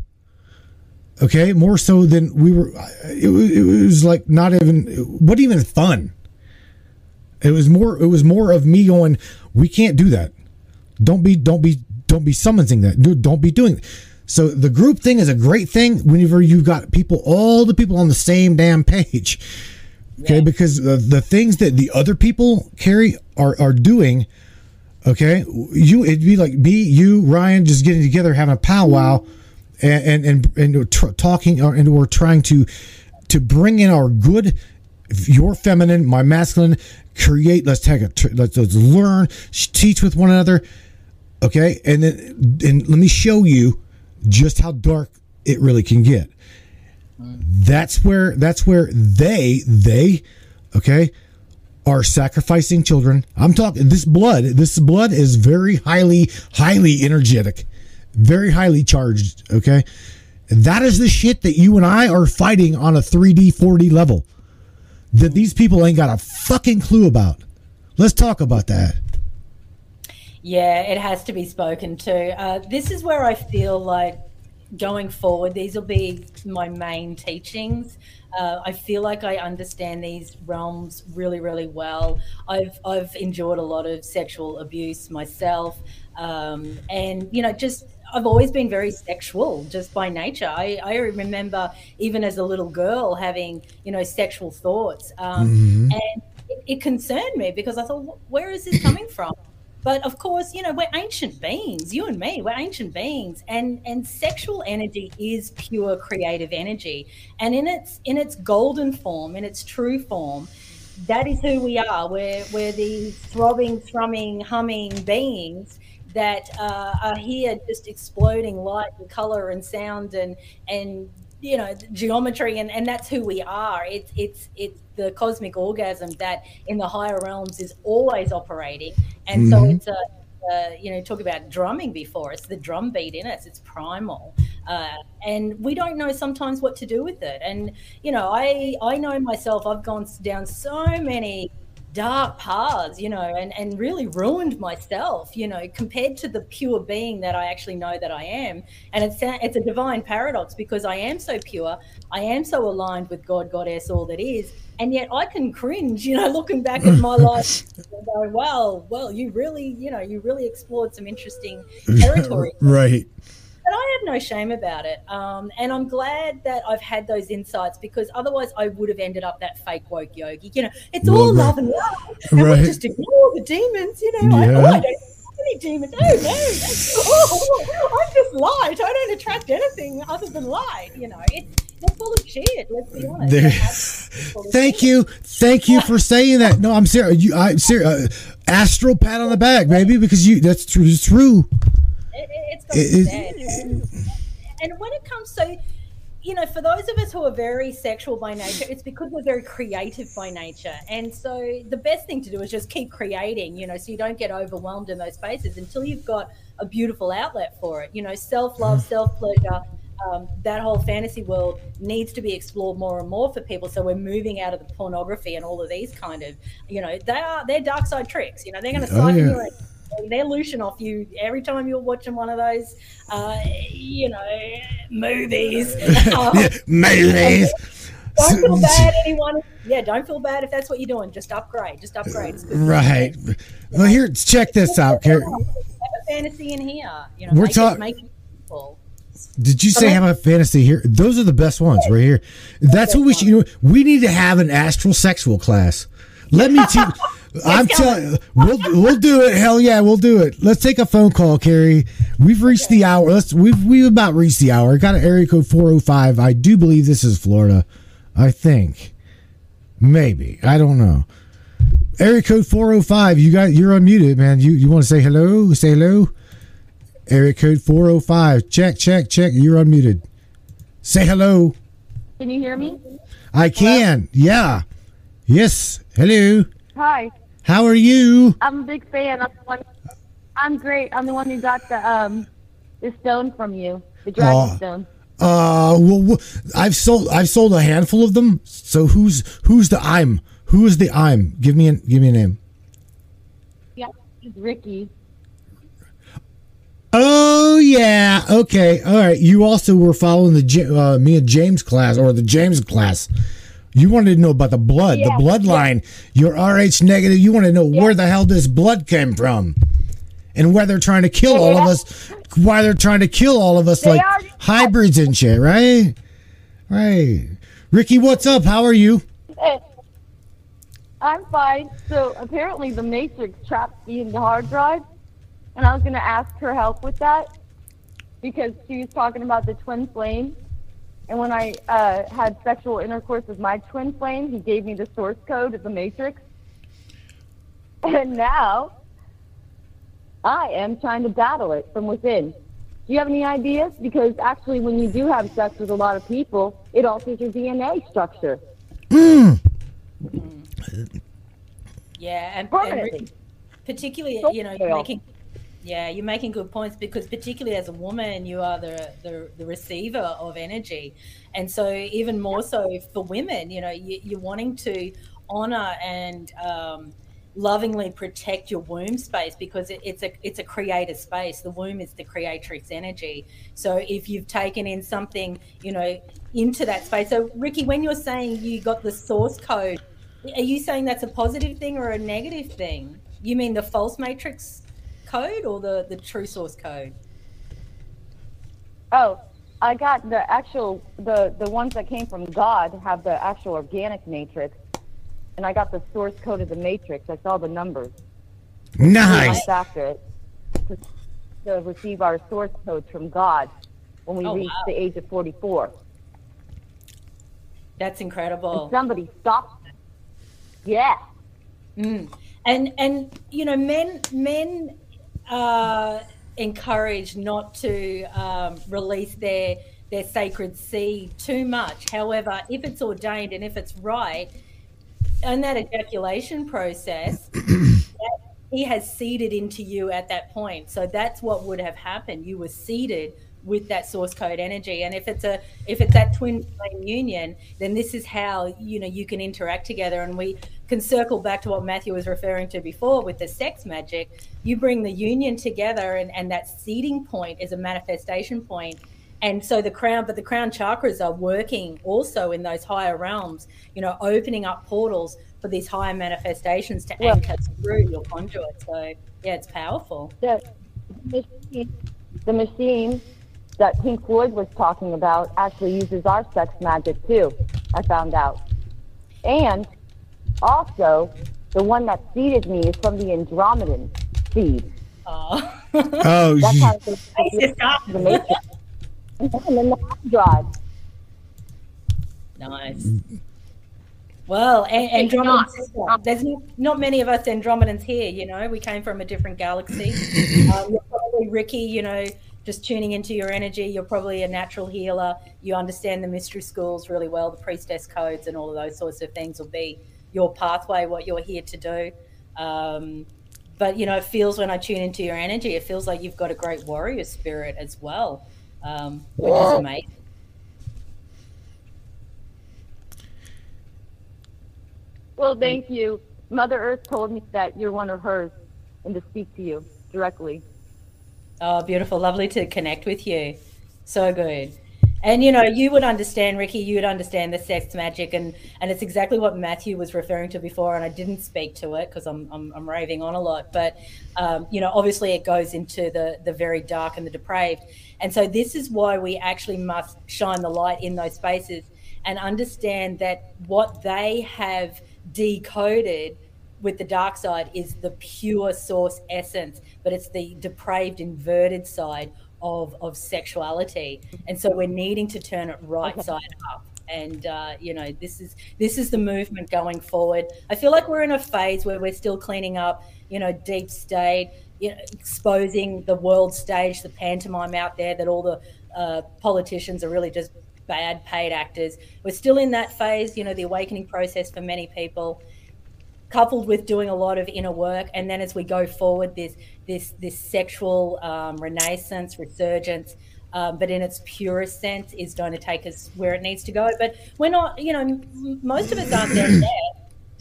Okay. More so than we were. It was, it was like not even, what even fun. It was more, it was more of me going, we can't do that. Don't be, don't be, don't be summoning that. Dude, don't be doing it. So the group thing is a great thing whenever you've got people, all the people on the same damn page. Okay. Yeah. Because the, the things that the other people carry are, are doing. Okay. You, it'd be like me, you, Ryan, just getting together, having a powwow and, and, and, and tr- talking or, and we're trying to, to bring in our good, your feminine, my masculine, create, let's take a, let's, let's learn, teach with one another. Okay. And then, and let me show you just how dark it really can get. That's where, that's where they, they, okay, are sacrificing children. I'm talking this blood, this blood is very highly, highly energetic, very highly charged. Okay. And that is the shit that you and I are fighting on a three D, four D level that these people ain't got a fucking clue about. Let's talk about that. Yeah, it has to be spoken to. Uh, this is where I feel like going forward, these will be my main teachings. Uh, I feel like I understand these realms really, really well. I've I've endured a lot of sexual abuse myself, um, and you know, just I've always been very sexual just by nature. I, I remember even as a little girl having you know sexual thoughts, um, mm-hmm. and it, it concerned me because I thought, where is this coming from? But of course, you know, we're ancient beings, you and me, we're ancient beings. And and sexual energy is pure creative energy. And in its in its golden form, in its true form, that is who we are. We're, we're these throbbing, thrumming, humming beings that uh, are here just exploding light and color and sound and, and you know, geometry. And, and that's who we are. It's, it's, it's the cosmic orgasm that in the higher realms is always operating. And mm-hmm. so it's a, uh, you know, talk about drumming before. It's the drum beat in us. It's primal. Uh, and we don't know sometimes what to do with it. And, you know, I, I know myself, I've gone down so many dark paths, you know, and, and really ruined myself, you know, compared to the pure being that I actually know that I am. And it's it's a divine paradox because I am so pure. I am so aligned with God, Goddess, all that is. And yet I can cringe, you know, looking back at my life and going, well, well, you really, you know, you really explored some interesting territory. Right. But I have no shame about it. Um, and I'm glad that I've had those insights because otherwise I would have ended up that fake woke yogi. You know, it's all love and love. And right. we just ignore the demons, you know. Yeah. I, oh, I don't have any demons. Oh, no. Oh, I'm just light. I don't attract anything other than light, you know. It's They're full of shit. Let's be honest. Thank you, thank you for saying that. No, I'm serious. You, I'm serious. Uh, astral pat on the back, baby, because you—that's true. It's true. It, it's got it, to be bad. And when it comes to, you know, for those of us who are very sexual by nature, it's because we're very creative by nature. And so the best thing to do is just keep creating, you know, so you don't get overwhelmed in those spaces until you've got a beautiful outlet for it. You know, self-love, self-pleasure. Um, that whole fantasy world needs to be explored more and more for people. So we're moving out of the pornography and all of these kind of, you know, they are they're dark side tricks. You know, they're going to psych you, and they're lucian off you every time you're watching one of those, uh, you know, movies. um, movies. Don't feel bad, anyone. Yeah, don't feel bad if that's what you're doing. Just upgrade. Just upgrade. Right. Well, here, check this out, Carrie. Have a fantasy in here. You know, we're talking. Did you say okay. have a fantasy here? Those are the best ones right here. That's what we should. You know, we need to have an astral sexual class. Let me teach. I'm telling. We'll we'll do it. Hell yeah, we'll do it. Let's take a phone call, Carrie. We've reached okay. the hour. Let's. We've we've about reached the hour. Got an area code four oh five. I do believe this is Florida. I think. Maybe I don't know. Area code four oh five. You got. You're unmuted, man. You you want to say hello? Say hello. Area code four oh five. Check, check, check. You're unmuted. Say hello. Can you hear me? I can. Hello? Yeah. Yes. Hello. Hi. How are you? I'm a big fan. I'm the one. I'm great. I'm the one who got the um the stone from you, the dragon oh, stone. Uh, well, I've sold I've sold a handful of them. So who's who's the I'm? Who is the I'm? Give me a give me a name. Yeah, it's Ricky. Oh yeah, okay, all right. You also were following the uh, me and James class or the James class. You wanted to know about the blood, yeah, the bloodline. Yeah. You're R H negative. You want to know yeah. where the hell this blood came from, and where they're trying to kill yeah, all yeah. of us. Why they're trying to kill all of us they like are. hybrids and shit, right? Right. Ricky, what's up? How are you? I'm fine. So apparently the Matrix trapped me in the hard drive. And I was going to ask her help with that because she was talking about the twin flame. And when I uh, had sexual intercourse with my twin flame, he gave me the source code of the Matrix. And now I am trying to battle it from within. Do you have any ideas? Because actually when you do have sex with a lot of people, it alters your D N A structure. Mm. Mm. Yeah, and, and particularly, you know, you're making... Yeah, you're making good points because particularly as a woman, you are the, the, the receiver of energy. And so even more so for women, you know, you, you're wanting to honor and um, lovingly protect your womb space because it, it's a it's a creator space. The womb is the creatrix energy. So if you've taken in something, you know, into that space. So, Ricky, when you're saying you got the source code, are you saying that's a positive thing or a negative thing? You mean the false matrix code or the the true source code? Oh, I got the actual the the ones that came from God have the actual organic matrix, and I got the source code of the matrix. I saw the numbers. Nice. After it, to, to receive our source codes from God when we oh, reach wow. the age of forty-four. That's incredible. And somebody stopped it. Yeah. Mm. And and you know men men. Uh, encouraged not to um, release their their sacred seed too much. However, if it's ordained and if it's right, in that ejaculation process, that he has seeded into you at that point. So that's what would have happened. You were seeded with that source code energy. And if it's a if it's that twin flame union, then this is how you know you can interact together. And we can circle back to what Matthew was referring to before with the sex magic. You bring the union together, and, and that seeding point is a manifestation point. And so the crown, but the crown chakras are working also in those higher realms, you know, opening up portals for these higher manifestations to well, anchor through your conduit. So yeah, it's powerful. The machine, the machine that Pink Floyd was talking about actually uses our sex magic too, I found out. And also, the one that seeded me is from the Andromedan seed. Oh. oh, That's how it the Matrix. And then the hard drive. Nice. Well, and, Andromedans, not. there's not many of us Andromedans here, you know. We came from a different galaxy. um, you're probably Ricky, you know, just tuning into your energy. You're probably a natural healer. You understand the mystery schools really well, the priestess codes and all of those sorts of things will be your pathway, what you're here to do. Um, but, you know, it feels when I tune into your energy, it feels like you've got a great warrior spirit as well, um, which Whoa. is amazing. Well, thank you. Mother Earth told me that you're one of hers and to speak to you directly. Oh, beautiful. Lovely to connect with you. So good. And, you know, you would understand, Ricky, you would understand the sex magic. And, and it's exactly what Matthew was referring to before. And I didn't speak to it because I'm, I'm, I'm raving on a lot. But, um, you know, obviously it goes into the, the very dark and the depraved. And so this is why we actually must shine the light in those spaces and understand that what they have decoded with the dark side is the pure source essence, but it's the depraved, inverted side of of sexuality. And so we're needing to turn it right okay. side up. And uh, you know, this is this is the movement going forward. I feel like we're in a phase where we're still cleaning up, you know, deep state, you know, exposing the world stage, the pantomime out there that all the uh, politicians are really just bad paid actors. We're still in that phase, you know, the awakening process for many people, coupled with doing a lot of inner work. And then as we go forward, this this this sexual um, renaissance, resurgence um, but in its purest sense is going to take us where it needs to go. But we're not, you know, most of us aren't down there.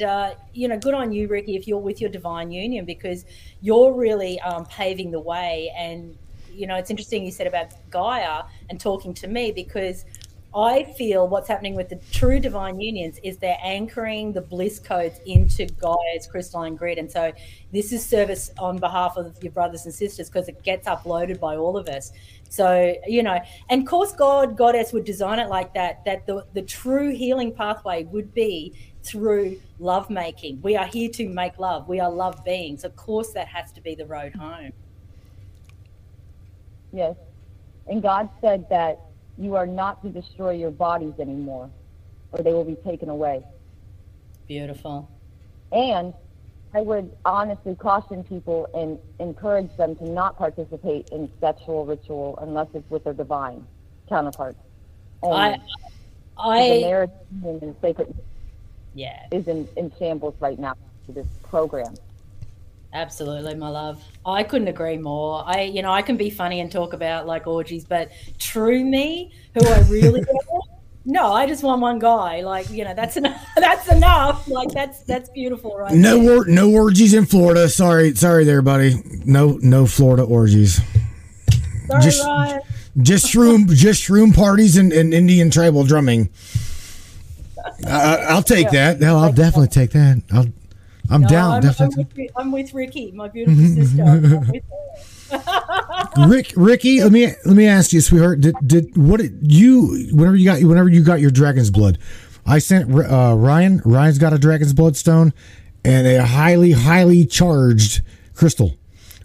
Uh, you know, good on you, Ricky, if you're with your divine union, because you're really um, paving the way. And, you know, it's interesting you said about Gaia and talking to me, because I feel what's happening with the true divine unions is they're anchoring the bliss codes into Gaia's crystalline grid. And so this is service on behalf of your brothers and sisters, because it gets uploaded by all of us. So, you know, and of course God, Goddess would design it like that, that the, the true healing pathway would be through lovemaking. We are here to make love. We are love beings. Of course, that has to be the road home. Yes. And God said that you are not to destroy your bodies anymore, or they will be taken away. Beautiful. And I would honestly caution people and encourage them to not participate in sexual ritual unless it's with their divine counterparts. And I, I, the marriage and sacred yeah. is in, in shambles right now to this program. Absolutely, my love. I couldn't agree more. I, you know, I can be funny and talk about like orgies, but true me, who I really am, no, I just want one guy. Like, you know, that's enough. That's enough. Like, that's that's beautiful, right? No, or, no orgies in Florida. Sorry, sorry, there, buddy. No, no Florida orgies. Sorry, just, Ryan. Just room, just room parties and, and Indian tribal drumming. I, I'll take yeah. that. No, I'll definitely take that. I'll. I'm no, down. I'm, definitely. I'm, with, I'm with Ricky, my beautiful sister. I'm with her. Rick, Ricky, let me let me ask you, sweetheart. Did did what did you whenever you got whenever you got your dragon's blood? I sent uh, Ryan. Ryan's got a dragon's blood stone and a highly highly charged crystal.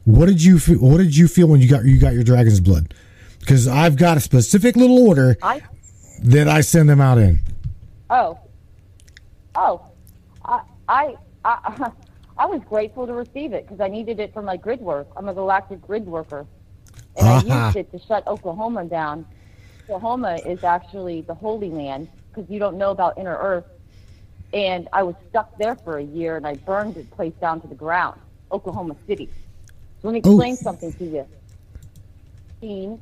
What did you What did you feel when you got you got your dragon's blood? Because I've got a specific little order I, that I send them out in. Oh, oh, I. I I, I was grateful to receive it because I needed it for my grid work. I'm a galactic grid worker. And uh-huh. I used it to shut Oklahoma down. Oklahoma is actually the Holy Land because you don't know about Inner Earth. And I was stuck there for a year and I burned the place down to the ground, Oklahoma City. So let me explain Oof. something to you.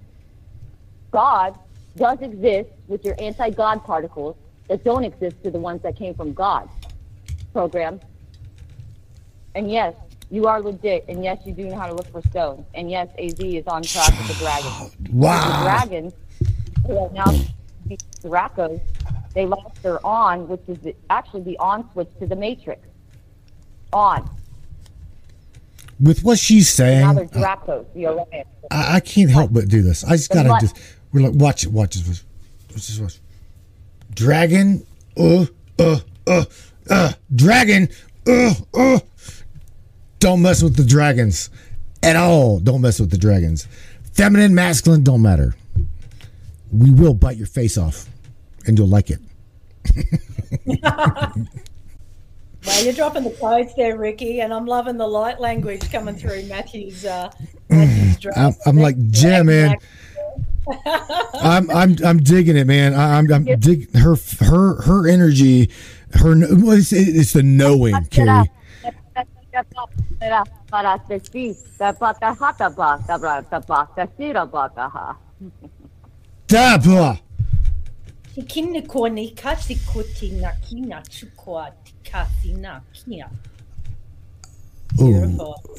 God does exist with your anti-God particles that don't exist to the ones that came from God program. And yes, you are legit. And yes, you do know how to look for stones. And yes, A Z is on track with the dragons. Wow. The dragons, who are now the Dracos, they lost their on, which is the, actually the on switch to the Matrix. On. With what she's saying. Now they're Dracos, the Orion. I, I can't help but do this. I just got to just. We're like, watch it, watch this. Watch this, watch. Dragon, uh, uh, uh, uh, dragon, uh, uh. Don't mess with the dragons at all. Don't mess with the dragons. Feminine, masculine, don't matter. We will bite your face off, and you'll like it. Well, you're dropping the codes there, Ricky, and I'm loving the light language coming through Matthew's. Uh, Matthew's dress. I'm, I'm like, yeah, man. I'm I'm I'm digging it, man. I, I'm I'm digging her her her energy. Her it's, it's the knowing, Carrie. Beautiful.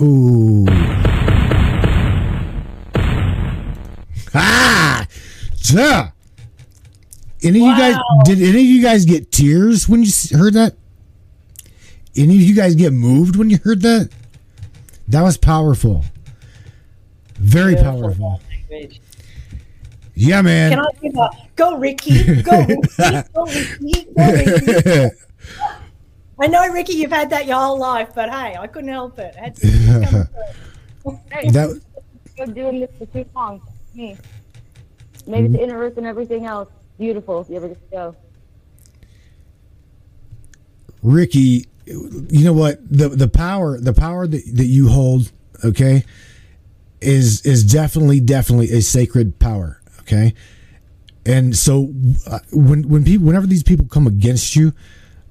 Ooh. Ah! Yeah. Any of wow. you guys did any of you guys get tears when you heard that? Any of you guys get moved when you heard that? That was powerful. Very Beautiful. powerful. Yeah, man. Can I give up? Go, Ricky. Go, Ricky. Go, Ricky. Go, Ricky. I know, Ricky, you've had that your whole life, but hey, I couldn't help it. I had to hey, that, been doing this for too long. Me. Maybe the Inner Earth and everything else. Beautiful. If you ever get to go. Ricky, you know what, the the power the power that, that you hold, okay, is is definitely definitely a sacred power, okay? And so uh, when when people whenever these people come against you,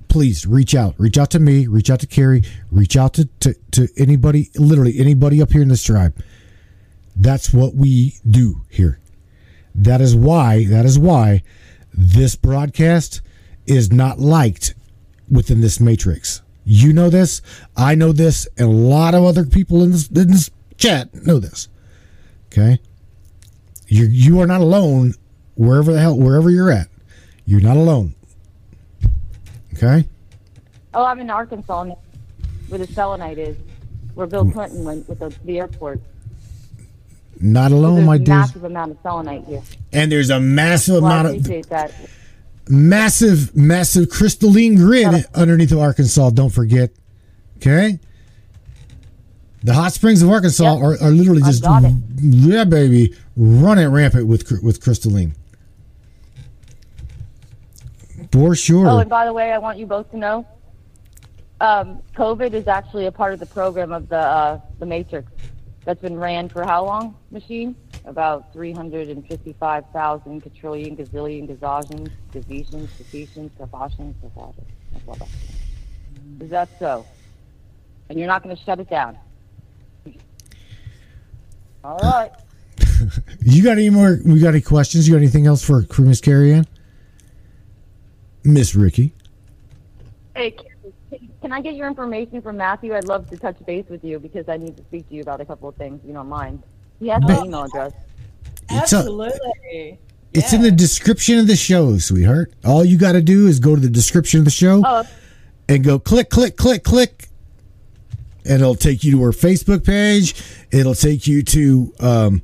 please reach out reach out to me, reach out to Carrie, reach out to, to to anybody, literally anybody up here in this tribe. That's what we do here. That is why, that is why this broadcast is not liked within this matrix. You know this, I know this, and a lot of other people in this, in this chat know this. Okay? You you are not alone wherever the hell, wherever you're at. You're not alone. Okay? Oh, I'm in Arkansas now, where the selenite is, where Bill Clinton went with the, the airport. Not alone, my dude. There's a massive amount of selenite here. And there's a massive well, amount of... I appreciate that. Massive, massive crystalline grid a, underneath of Arkansas, don't forget. Okay? The hot springs of Arkansas yep. are, are literally just... Yeah, baby. Running rampant with, with crystalline. For sure. Oh, and by the way, I want you both to know, um, COVID is actually a part of the program of the uh, the Matrix that's been ran for how long, machine? About three hundred fifty-five thousand quadrillion, gazillion, gazazions, gazetians, gazetians, gazetians, gazetians. Is that so? And you're not going to shut it down. All right. You got any more? We got any questions? You got anything else for, for Miss Carrie Ann? Miss Ricky. Hey, can I get your information from Matthew? I'd love to touch base with you because I need to speak to you about a couple of things. You don't mind. He has my email address. Absolutely. It's yeah. in the description of the show, sweetheart. All you got to do is go to the description of the show oh. and go click, click, click, click. And it'll take you to her Facebook page. It'll take you to um,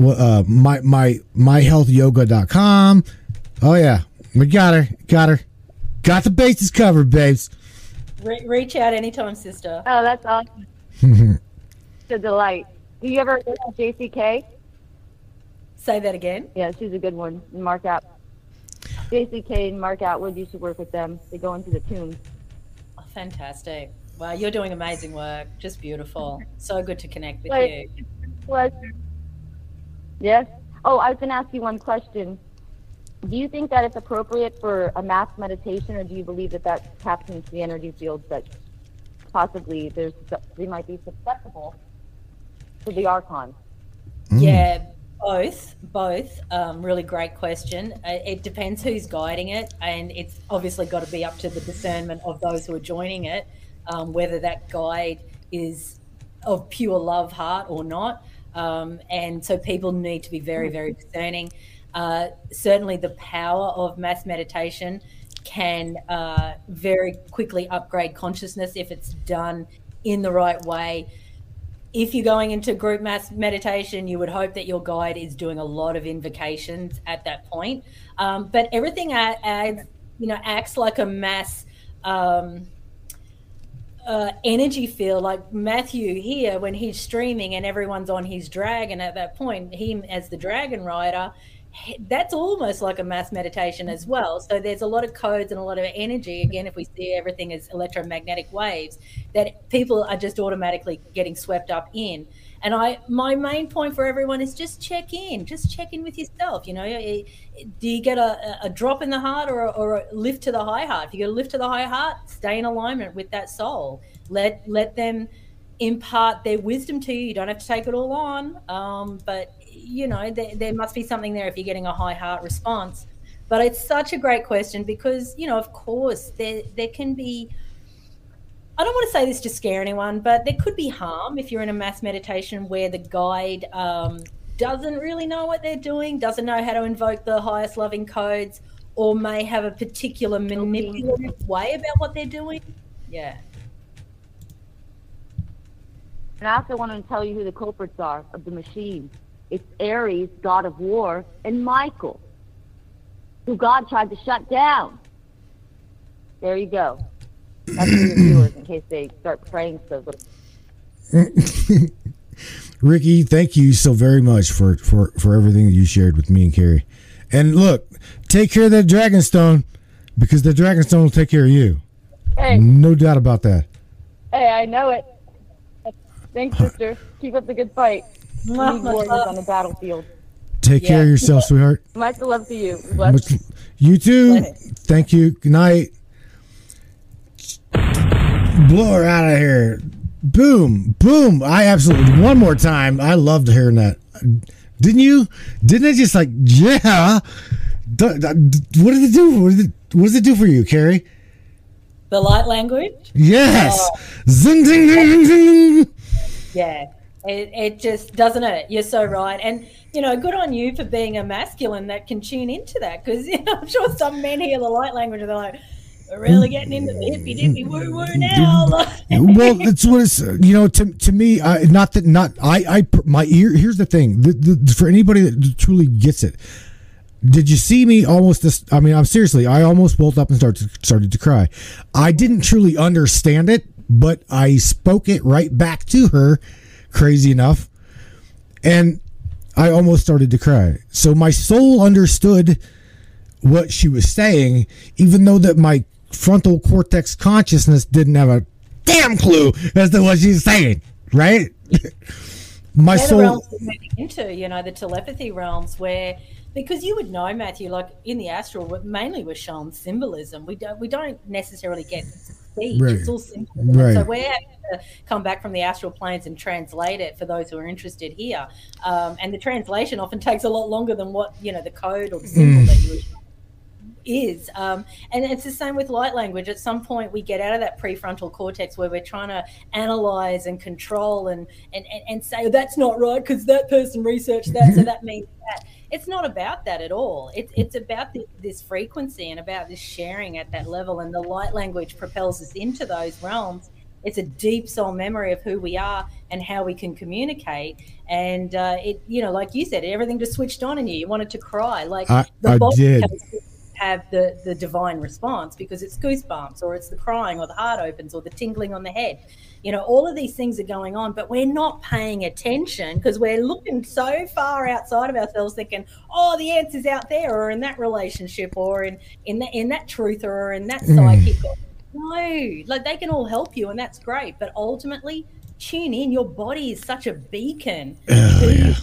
uh, my my my health yoga dot com. Oh, yeah. We got her. Got her. Got the bases covered, babes. Re reach out anytime, sister. Oh, that's awesome. It's a delight. Do you ever go to J C K? Say that again. Yeah, she's a good one. Mark out. J C K and Mark Atwood, you should work with them. They go into the tombs. Oh, fantastic. Wow, you're doing amazing work. Just beautiful. So good to connect with but, you. Pleasure. Yes. Oh, I was going to ask you one question. Do you think that it's appropriate for a mass meditation, or do you believe that that taps into the energy fields that possibly there's they might be susceptible to the Archon? Mm. Yeah, both, both. Um, really great question. It depends who's guiding it, and it's obviously got to be up to the discernment of those who are joining it, um, whether that guide is of pure love heart or not. Um, and so people need to be very, very discerning. Uh, certainly the power of mass meditation can uh, very quickly upgrade consciousness if it's done in the right way. If you're going into group mass meditation, you would hope that your guide is doing a lot of invocations at that point. Um, but everything adds, you know, acts like a mass um, uh, energy field. Like Matthew here, when he's streaming and everyone's on his dragon at that point, him as the dragon rider, that's almost like a mass meditation as well. So there's a lot of codes and a lot of energy. Again, if we see everything as electromagnetic waves, that people are just automatically getting swept up in. And I, my main point for everyone is just check in, just check in with yourself. You know, do you get a, a drop in the heart or a, or a lift to the high heart? If you get a lift to the high heart, stay in alignment with that soul. Let, let them impart their wisdom to you. You don't have to take it all on, um, but you know, there, there must be something there if you're getting a high heart response. But it's such a great question because, you know, of course, there, there can be, I don't want to say this to scare anyone, but there could be harm if you're in a mass meditation where the guide um, doesn't really know what they're doing, doesn't know how to invoke the highest loving codes, or may have a particular manipulative way about what they're doing. Yeah. And I also want to tell you who the culprits are of the machine. It's Ares, god of war, and Michael, who God tried to shut down. There you go. That's for your viewers in case they start praying so little. Ricky, thank you so very much for, for, for everything that you shared with me and Carrie. And look, take care of that Dragonstone, because the Dragonstone will take care of you. Hey. No doubt about that. Hey, I know it. Thanks, sister. Keep up the good fight. On the battlefield. Take yeah. care of yourself, sweetheart. Much love to you. Much, you too. Thank you. Good night. Blow her out of here. Boom. Boom. I absolutely, one more time. I loved hearing that. Didn't you? Didn't it just like, yeah. What did it do? What did it, what does it do for you, Carrie? The light language? Yes. Oh. Zing, zing, zing, zing. Yeah. It, it just doesn't it? You're so right. And, you know, good on you for being a masculine that can tune into that, because, you know, I'm sure some men hear the light language and they're like, we're really getting into the hippy dippy woo woo now. Well, that's what it's, you know, to to me, I, not that, not, I, I, my ear, here's the thing, the, the, for anybody that truly gets it, did you see me almost this? I mean, I'm seriously, I almost woke up and started to, started to cry. I didn't truly understand it, but I spoke it right back to her, crazy enough. And I almost started to cry. So my soul understood what she was saying, even though that my frontal cortex consciousness didn't have a damn clue as to what she was saying, right? My soul. The realms we're moving into, you know, the telepathy realms where, because you would know, Matthew, like in the astral, what mainly was shown symbolism. We don't we don't necessarily get speech. Right. It's all symbolism. Right. So we're having to come back from the astral planes and translate it for those who are interested here. Um, and the translation often takes a lot longer than what, you know, the code or the symbol mm. that you would is um and it's the same with light language. At some point we get out of that prefrontal cortex where we're trying to analyze and control and and and, and say, oh, that's not right because that person researched that, so that means that. It's not about that at all. It, it's about the, this frequency and about this sharing at that level, and the light language propels us into those realms. It's a deep soul memory of who we are and how we can communicate. And uh it, you know, like you said, everything just switched on in you. You wanted to cry, like I, the I did have the the divine response, because it's goosebumps or it's the crying or the heart opens or the tingling on the head. You know, all of these things are going on, but we're not paying attention because we're looking so far outside of ourselves, thinking, oh, the answer's out there, or in that relationship, or in in that in that truth, or in that psychic. Mm. No, like they can all help you, and that's great, but ultimately tune in. Your body is such a beacon. Oh, yeah.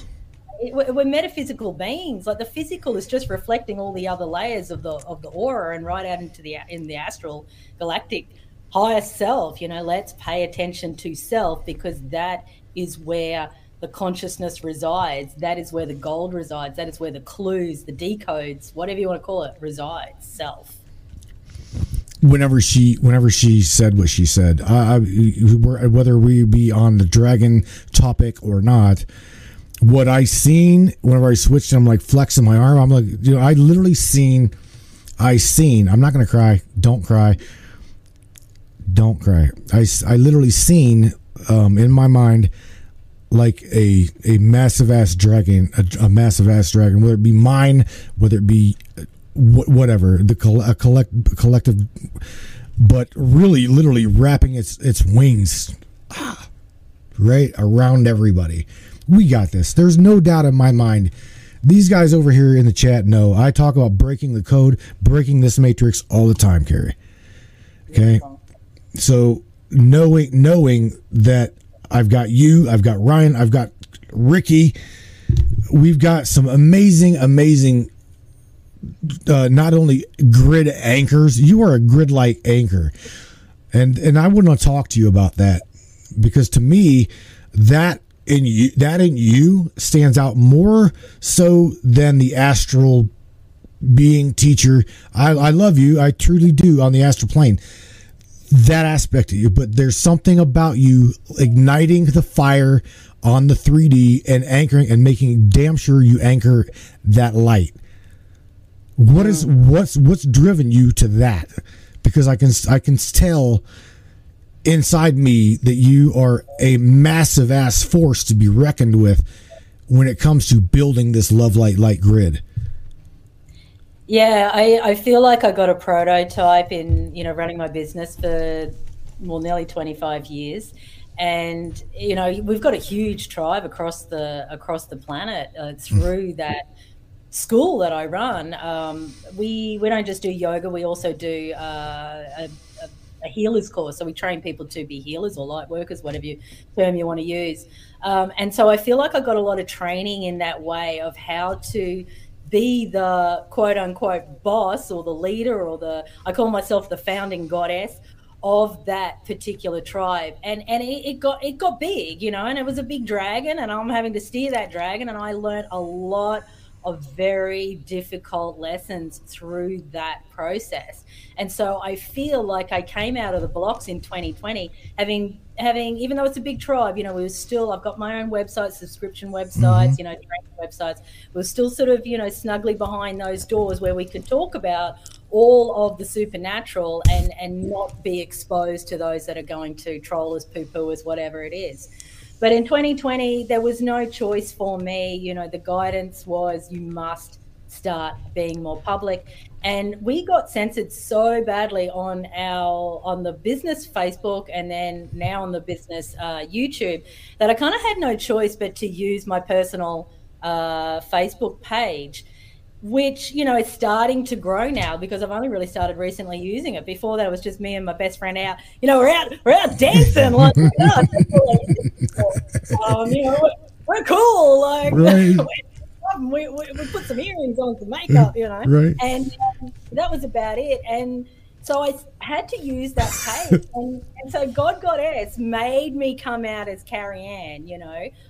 We're metaphysical beings. Like the physical is just reflecting all the other layers of the of the aura, and right out into the in the astral galactic higher self. You know, let's pay attention to self, because that is where the consciousness resides. That is where the gold resides. That is where the clues, the decodes, whatever you want to call it, resides. Self. Whenever she, whenever she said what she said, I, I, whether we be on the dragon topic or not. What I seen whenever I switched, I'm like flexing my arm. I'm like, you know, I literally seen, I seen. I'm not gonna cry. Don't cry. Don't cry. I, I literally seen um, in my mind like a a massive ass dragon, a, a massive ass dragon. Whether it be mine, whether it be wh- whatever the coll- a collect a collective, but really, literally wrapping its its wings ah, right around everybody. We got this. There's no doubt in my mind. These guys over here in the chat know I talk about breaking the code, breaking this matrix all the time, Carrie. Okay. So knowing knowing that I've got you, I've got Ryan, I've got Ricky, we've got some amazing, amazing uh, not only grid anchors. You are a grid-like anchor. And and I want to talk to you about that, because to me, that in you, that in you stands out more so than the astral being teacher. I, I love you. I truly do on the astral plane, that aspect of you. But there's something about you igniting the fire on the three D and anchoring and making damn sure you anchor that light. What is what's what's driven you to that? Because I can I can tell inside me that you are a massive ass force to be reckoned with when it comes to building this love light light grid. Yeah, I, I feel like I got a prototype in, you know, running my business for well nearly twenty-five years, and you know we've got a huge tribe across the across the planet uh, through that school that I run. Um, we we don't just do yoga; we also do uh, a, a a healer's course. So we train people to be healers or light workers, whatever you term you want to use. Um, and so I feel like I got a lot of training in that way of how to be the quote unquote boss or the leader or the, I call myself the founding goddess of that particular tribe. And and it, it got it got big, you know, and it was a big dragon, and I'm having to steer that dragon. And I learned a lot of very difficult lessons through that process. And so I feel like I came out of the blocks in twenty twenty, having, having even though it's a big tribe, you know, we were still, I've got my own website, subscription websites, mm-hmm. you know, training websites. We're still sort of, you know, snugly behind those doors where we could talk about all of the supernatural and, and not be exposed to those that are going to troll us, poo-poo us, whatever it is. But in twenty twenty, there was no choice for me. You know, the guidance was you must start being more public. And we got censored so badly on our on the business Facebook and then now on the business uh, YouTube that I kind of had no choice but to use my personal uh, Facebook page, which, you know, is starting to grow now because I've only really started recently using it. Before that, it was just me and my best friend out, you know, we're out, we're out dancing. Like, oh, um, you know, we're, we're cool. Like, right. we, we, we put some earrings on, some makeup, you know. Right. And um, that was about it. And so I had to use that page. and, and so God Goddess made me come out as Carrie Ann, you know.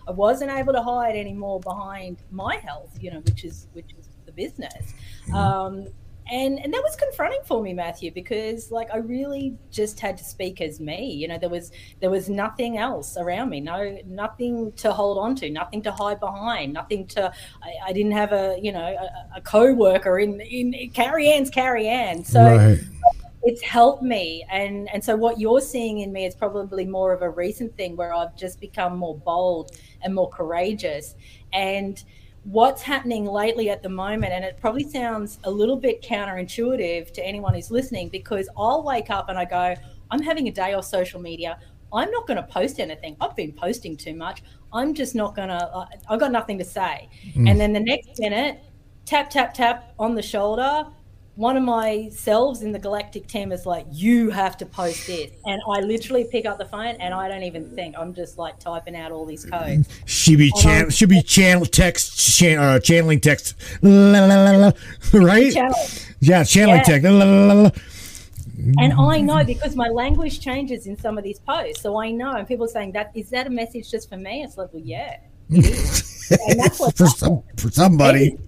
I wasn't able to hide anymore behind my health, you know, which is, which is, business. Um, and, and that was confronting for me, Matthew, because like I really just had to speak as me. You know, there was there was nothing else around me, no nothing to hold on to, nothing to hide behind, nothing to I, I didn't have a, you know, a, a co-worker in in Carrie Ann's Carrie Ann. So right. It's helped me. And and so what you're seeing in me is probably more of a recent thing where I've just become more bold and more courageous. And what's happening lately at the moment, and it probably sounds a little bit counterintuitive to anyone who's listening, because I'll wake up and I go, I'm having a day off social media. I'm not going to post anything. I've been posting too much. I'm just not going to, I've got nothing to say. Mm. And then the next minute, tap, tap, tap on the shoulder. One of my selves in the galactic team is like, you have to post this. And I literally pick up the phone and I don't even think. I'm just like typing out all these codes. She be channel, she be channel text, chan- uh, channeling text, la, la, la, la. Right? Channel. Yeah, channeling yeah. text. La, la, la, la. And I know because my language changes in some of these posts, so I know. And people are saying that is that a message just for me? It's like, well, yeah, it is. And that's what for some for somebody.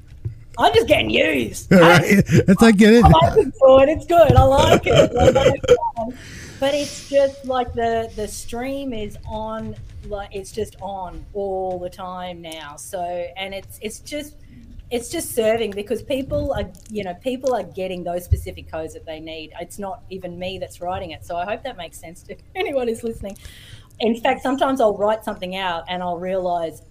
I'm just getting used. Right? That's I get it. I like it for it. It's good. I like it. I like it. But it's just like the the stream is on, like it's just on all the time now. So and it's it's just it's just serving because people are you know people are getting those specific codes that they need. It's not even me that's writing it. So I hope that makes sense to anyone who's listening. In fact, sometimes I'll write something out and I'll realize.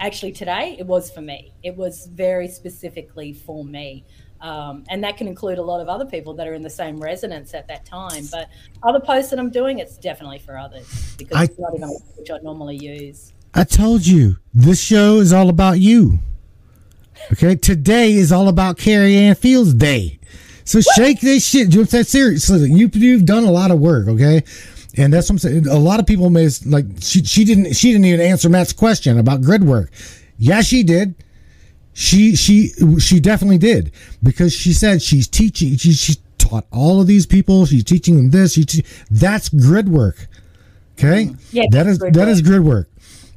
Actually, today it was for me. It was very specifically for me. Um, and that can include a lot of other people that are in the same resonance at that time. But other posts that I'm doing, it's definitely for others because I, it's not even which I normally use. I told you, this show is all about you. Okay, today is all about Carrie Ann Fields Day. So what? Shake this shit. You that seriously? You, you've done a lot of work, okay? And that's what I'm saying. A lot of people may like she, she didn't she didn't even answer Matt's question about grid work. Yeah, she did. She she she definitely did because she said she's teaching. She, she taught all of these people. She's teaching them this. She te- that's grid work. Okay, yeah, that is that is grid work.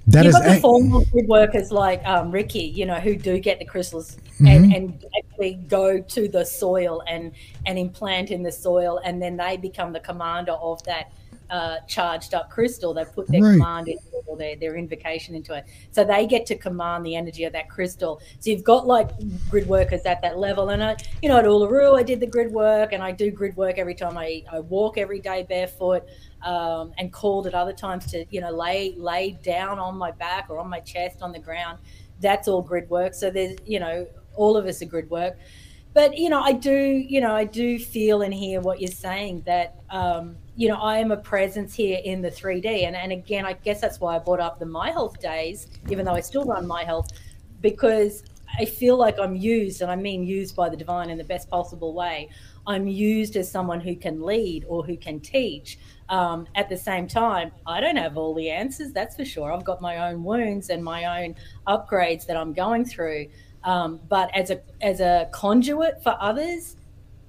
That You've is got the formal grid workers like um, Ricky, you know, who do get the crystals mm-hmm. and, and actually go to the soil and and implant in the soil, and then they become the commander of that. Uh, charged up crystal. They put their right. command into it or their, their invocation into it. So they get to command the energy of that crystal. So you've got like grid workers at that level. And I, you know, at Uluru, I did the grid work and I do grid work every time I, I walk every day barefoot um, and called at other times to, you know, lay, lay down on my back or on my chest on the ground. That's all grid work. So there's, you know, all of us are grid work. But, you know, I do, you know, I do feel and hear what you're saying that, um, you know, I am a presence here in the three D. And, and again, I guess that's why I brought up the My Health days, even though I still run My Health, because I feel like I'm used, and I mean used by the divine in the best possible way. I'm used as someone who can lead or who can teach. Um, at the same time, I don't have all the answers, that's for sure. I've got my own wounds and my own upgrades that I'm going through. Um, but as a as a conduit for others,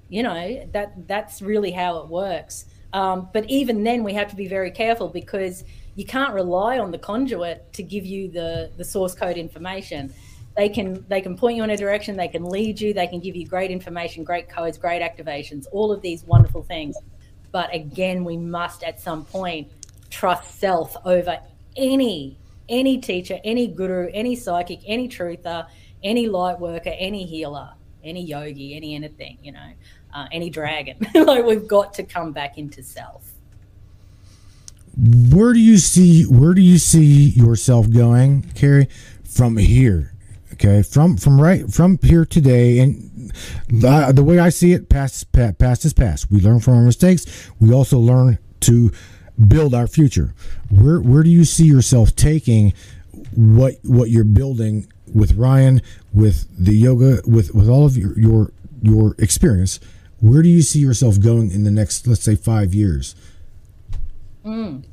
you know, that that's really how it works. Um, but even then we have to be very careful, because you can't rely on the conduit to give you the, the source code information. They can they can point you in a direction, they can lead you, they can give you great information, great codes, great activations, all of these wonderful things. But again, we must at some point trust self over any any teacher, any guru, any psychic, any truther, any light worker, any healer, any yogi, any anything, you know, uh, any dragon. Like, we've got to come back into self. Where do you see where do you see yourself going, Carrie, from here? Okay, from from right from here today, and uh, the way I see it, past past is past. We learn from our mistakes. We also learn to build our future. Where where do you see yourself taking what what you're building with Ryan, with the yoga, with with all of your your your experience? Where do you see yourself going in the next, let's say, five years? Mm.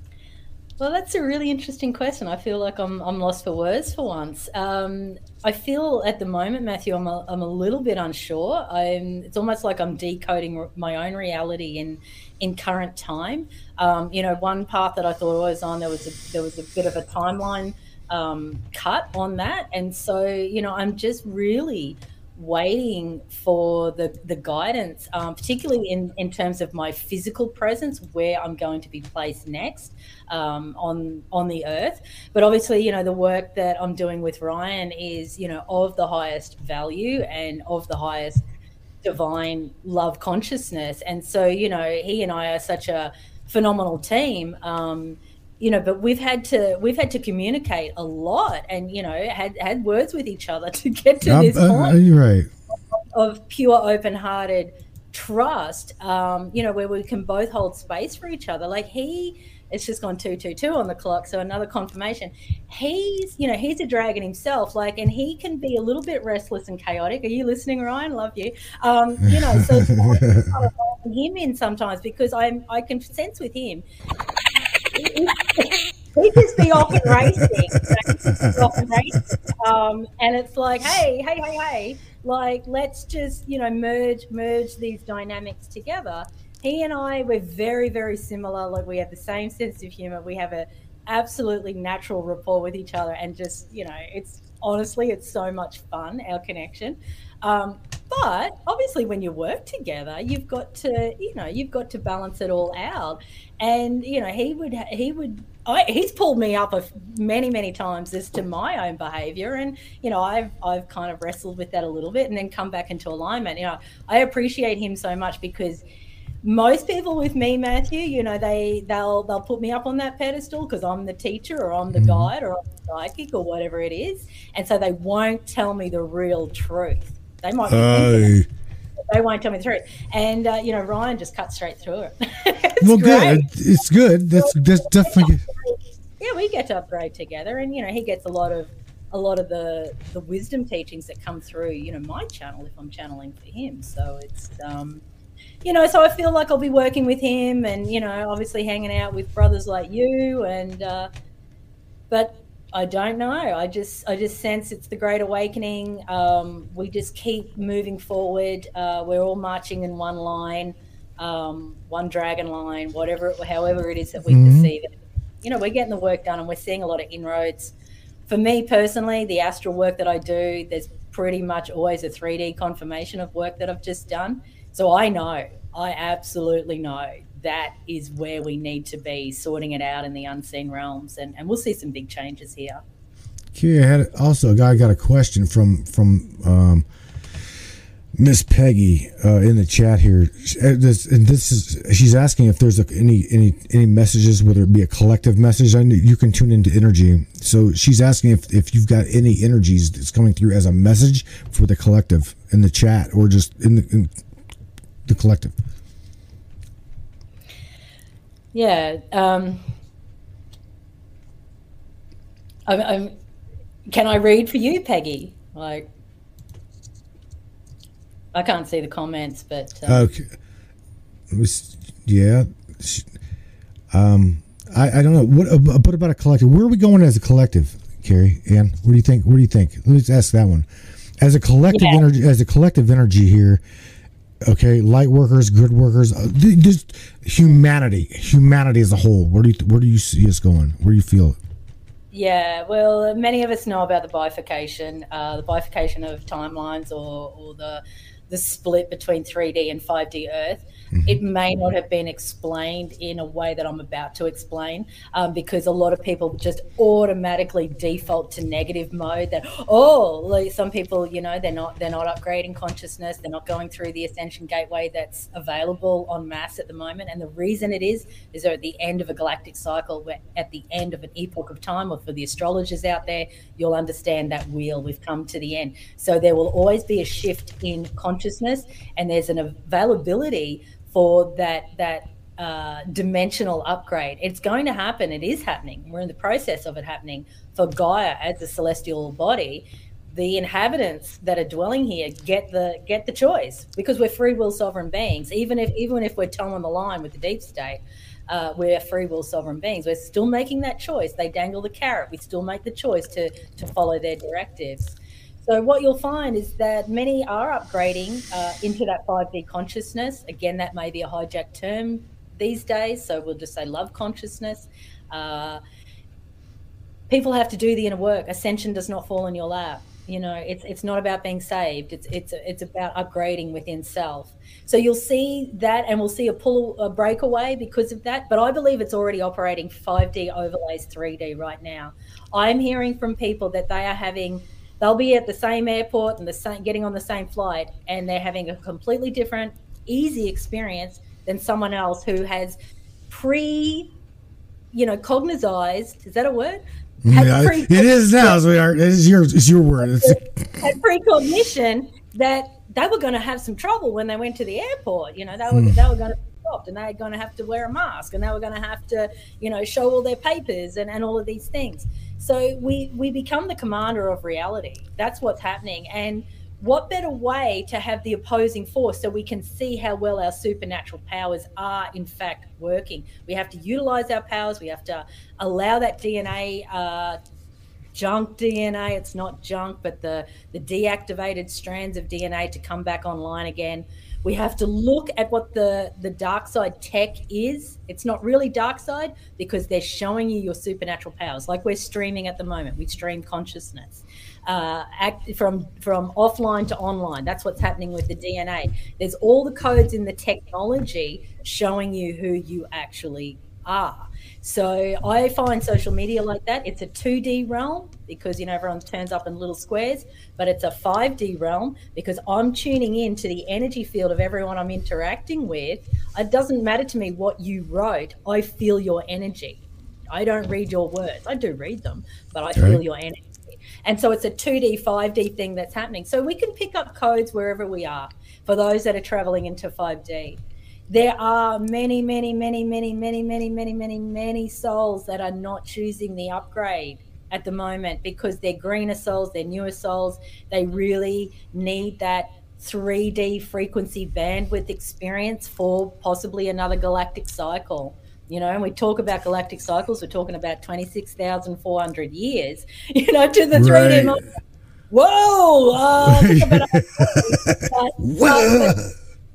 Well, that's a really interesting question. I feel like I'm I'm lost for words for once. Um, I feel at the moment, Matthew, I'm a, I'm a little bit unsure. I'm, it's almost like I'm decoding my own reality in in current time. Um, you know, one path that I thought I was on, there was a, there was a bit of a timeline um, cut on that, and so you know, I'm just really waiting for the the guidance, um, particularly in in terms of my physical presence, where I'm going to be placed next um, on on the earth. But obviously, you know, the work that I'm doing with Ryan is, you know, of the highest value and of the highest divine love consciousness. And so, you know, he and I are such a phenomenal team. Um, You know, but we've had to we've had to communicate a lot, and you know, had had words with each other to get to this uh, point uh, you're right. of, of pure, open-hearted trust. Um, you know, where we can both hold space for each other. Like he, it's just gone two, two, two on the clock, so another confirmation. He's, you know, he's a dragon himself, like, and he can be a little bit restless and chaotic. Are you listening, Ryan? Love you. Um, you know, so it's kind of holding him in sometimes, because I'm I can sense with him. He'd just be off and racing, you know, off and, racing. Um, and it's like, hey, hey, hey, hey, like, let's just, you know, merge, merge these dynamics together. He and I, we're very, very similar. Like, we have the same sense of humor. We have a absolutely natural rapport with each other, and just, you know, it's honestly, it's so much fun, our connection. Um, but obviously when you work together, you've got to, you know, you've got to balance it all out. And, you know, he would, he would, I, he's pulled me up many, many times as to my own behavior. And, you know, I've, I've kind of wrestled with that a little bit and then come back into alignment. You know, I appreciate him so much, because most people with me, Matthew, you know, they, they'll, they'll put me up on that pedestal because I'm the teacher, or I'm the mm-hmm. guide, or I'm the psychic, or whatever it is. And so they won't tell me the real truth. They might be thinking it, but they won't tell me the truth. And, uh, you know, Ryan just cut straight through it. Well, great. Good. It's good. That's, that's definitely good. Yeah, we get to upgrade together. And, you know, he gets a lot of a lot of the, the wisdom teachings that come through, you know, my channel, if I'm channeling for him. So it's, um, you know, so I feel like I'll be working with him and, you know, obviously hanging out with brothers like you. And uh, but I don't know. I just I just sense it's the Great Awakening. Um, we just keep moving forward. Uh, we're all marching in one line, um, one dragon line, whatever, it, however it is that we mm-hmm. perceive it. You know, we're getting the work done, and we're seeing a lot of inroads. For me personally, the astral work that I do, there's pretty much always a three D confirmation of work that I've just done. So I know, I absolutely know that is where we need to be, sorting it out in the unseen realms, and, and we'll see some big changes here. Kia had also a guy got a question from from um, Miss Peggy uh, in the chat here, and this, and this is she's asking if there's a, any any any messages, whether it be a collective message. I know you can tune into energy, so she's asking if if you've got any energies that's coming through as a message for the collective in the chat, or just in the, in the collective. Yeah, um, I'm, I'm, can I read for you, Peggy? Like, I can't see the comments, but um. okay. Was, yeah, um, I I don't know what what about a collective? Where are we going as a collective, Carrie Ann? What do you think? What do you think? Let's ask that one. As a collective yeah. energy, as a collective energy here, Okay, light workers, good workers, uh, just humanity, humanity as a whole. Where do you, where do you see us going? Where do you feel it? Yeah, well, many of us know about the bifurcation, uh, the bifurcation of timelines, or, or the the split between three D and five D Earth. Mm-hmm. It may not have been explained in a way that I'm about to explain, um, because a lot of people just automatically default to negative mode. That, oh, like some people, you know, they're not they're not upgrading consciousness, they're not going through the ascension gateway that's available en masse at the moment. And the reason it is is they're at the end of a galactic cycle. We're at the end of an epoch of time. Or for the astrologers out there, you'll understand that wheel. We've come to the end. So there will always be a shift in consciousness. Consciousness, and there's an availability for that that uh, dimensional upgrade. It's going to happen. It is happening. We're in the process of it happening for Gaia as a celestial body. The inhabitants that are dwelling here get the get the choice, because we're free will sovereign beings. Even if even if we're toe on the line with the deep state, uh, we're free will sovereign beings. We're still making that choice. They dangle the carrot. We still make the choice to to follow their directives. So what you'll find is that many are upgrading uh, into that five D consciousness. Again, that may be a hijacked term these days, so we'll just say love consciousness. Uh, people have to do the inner work. Ascension does not fall in your lap. You know, it's it's not about being saved. It's it's it's about upgrading within self. So you'll see that, and we'll see a pull a breakaway because of that. But I believe it's already operating five D overlays three D right now. I'm hearing from people that they are having. They'll be at the same airport and the same, getting on the same flight, and they're having a completely different, easy experience than someone else who has pre, you know, cognizized. Is that a word? Yeah, it is now. So we are, it is your, it's your word. It's had precognition that they were going to have some trouble when they went to the airport. You know, they were mm. they were going to be stopped, and they were going to have to wear a mask, and they were going to have to, you know, show all their papers and, and all of these things. So we, we become the commander of reality. That's what's happening. And what better way to have the opposing force so we can see how well our supernatural powers are, in fact, working. We have to utilize our powers. We have to allow that D N A, uh, junk D N A. It's not junk, but the, the deactivated strands of D N A to come back online again. We have to look at what the, the dark side tech is. It's not really dark side, because they're showing you your supernatural powers. Like we're streaming at the moment. We stream consciousness uh, act from, from offline to online. That's what's happening with the D N A. There's all the codes in the technology showing you who you actually are. So I find social media like that. It's a two D realm, because, you know, everyone turns up in little squares, but it's a five D realm, because I'm tuning in to the energy field of everyone I'm interacting with. It doesn't matter to me what you wrote. I feel your energy. I don't read your words. I do read them, but I okay. feel your energy. And so it's a two D, five D thing that's happening. So we can pick up codes wherever we are, for those that are traveling into five D. There are many, many, many, many, many, many, many, many, many souls that are not choosing the upgrade at the moment, because they're greener souls, they're newer souls. They really need that three D frequency bandwidth experience for possibly another galactic cycle. You know, and we talk about galactic cycles, we're talking about twenty-six thousand four hundred years, you know, to the three D. Right. Whoa! Uh, Whoa!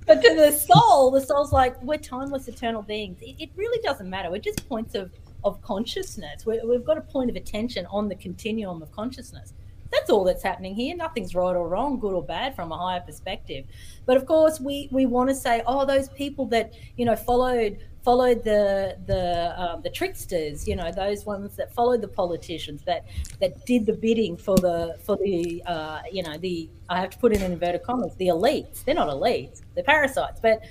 But to the soul, the soul's like, we're timeless, eternal beings. It, it really doesn't matter. We're just points of, of consciousness. We're, we've got a point of attention on the continuum of consciousness. That's all that's happening here. Nothing's right or wrong, good or bad, from a higher perspective. But, of course, we, we want to say, oh, those people that, you know, followed followed the the um, the tricksters, you know, those ones that followed the politicians, that that did the bidding for the for the uh, you know, the I have to put in inverted commas, the elites. They're not elites, they're parasites. But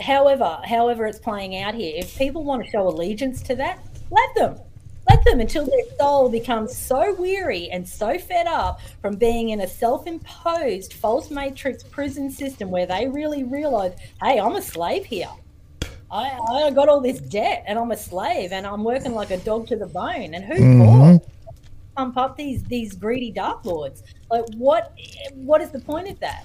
however, however it's playing out here, if people want to show allegiance to that, let them. Let them, until their soul becomes so weary and so fed up from being in a self-imposed false matrix prison system, where they really realize, hey, I'm a slave here. I, I got all this debt, and I'm a slave, and I'm working like a dog to the bone. And who mm-hmm. for? Pump up these these greedy dark lords. Like, what? What is the point of that?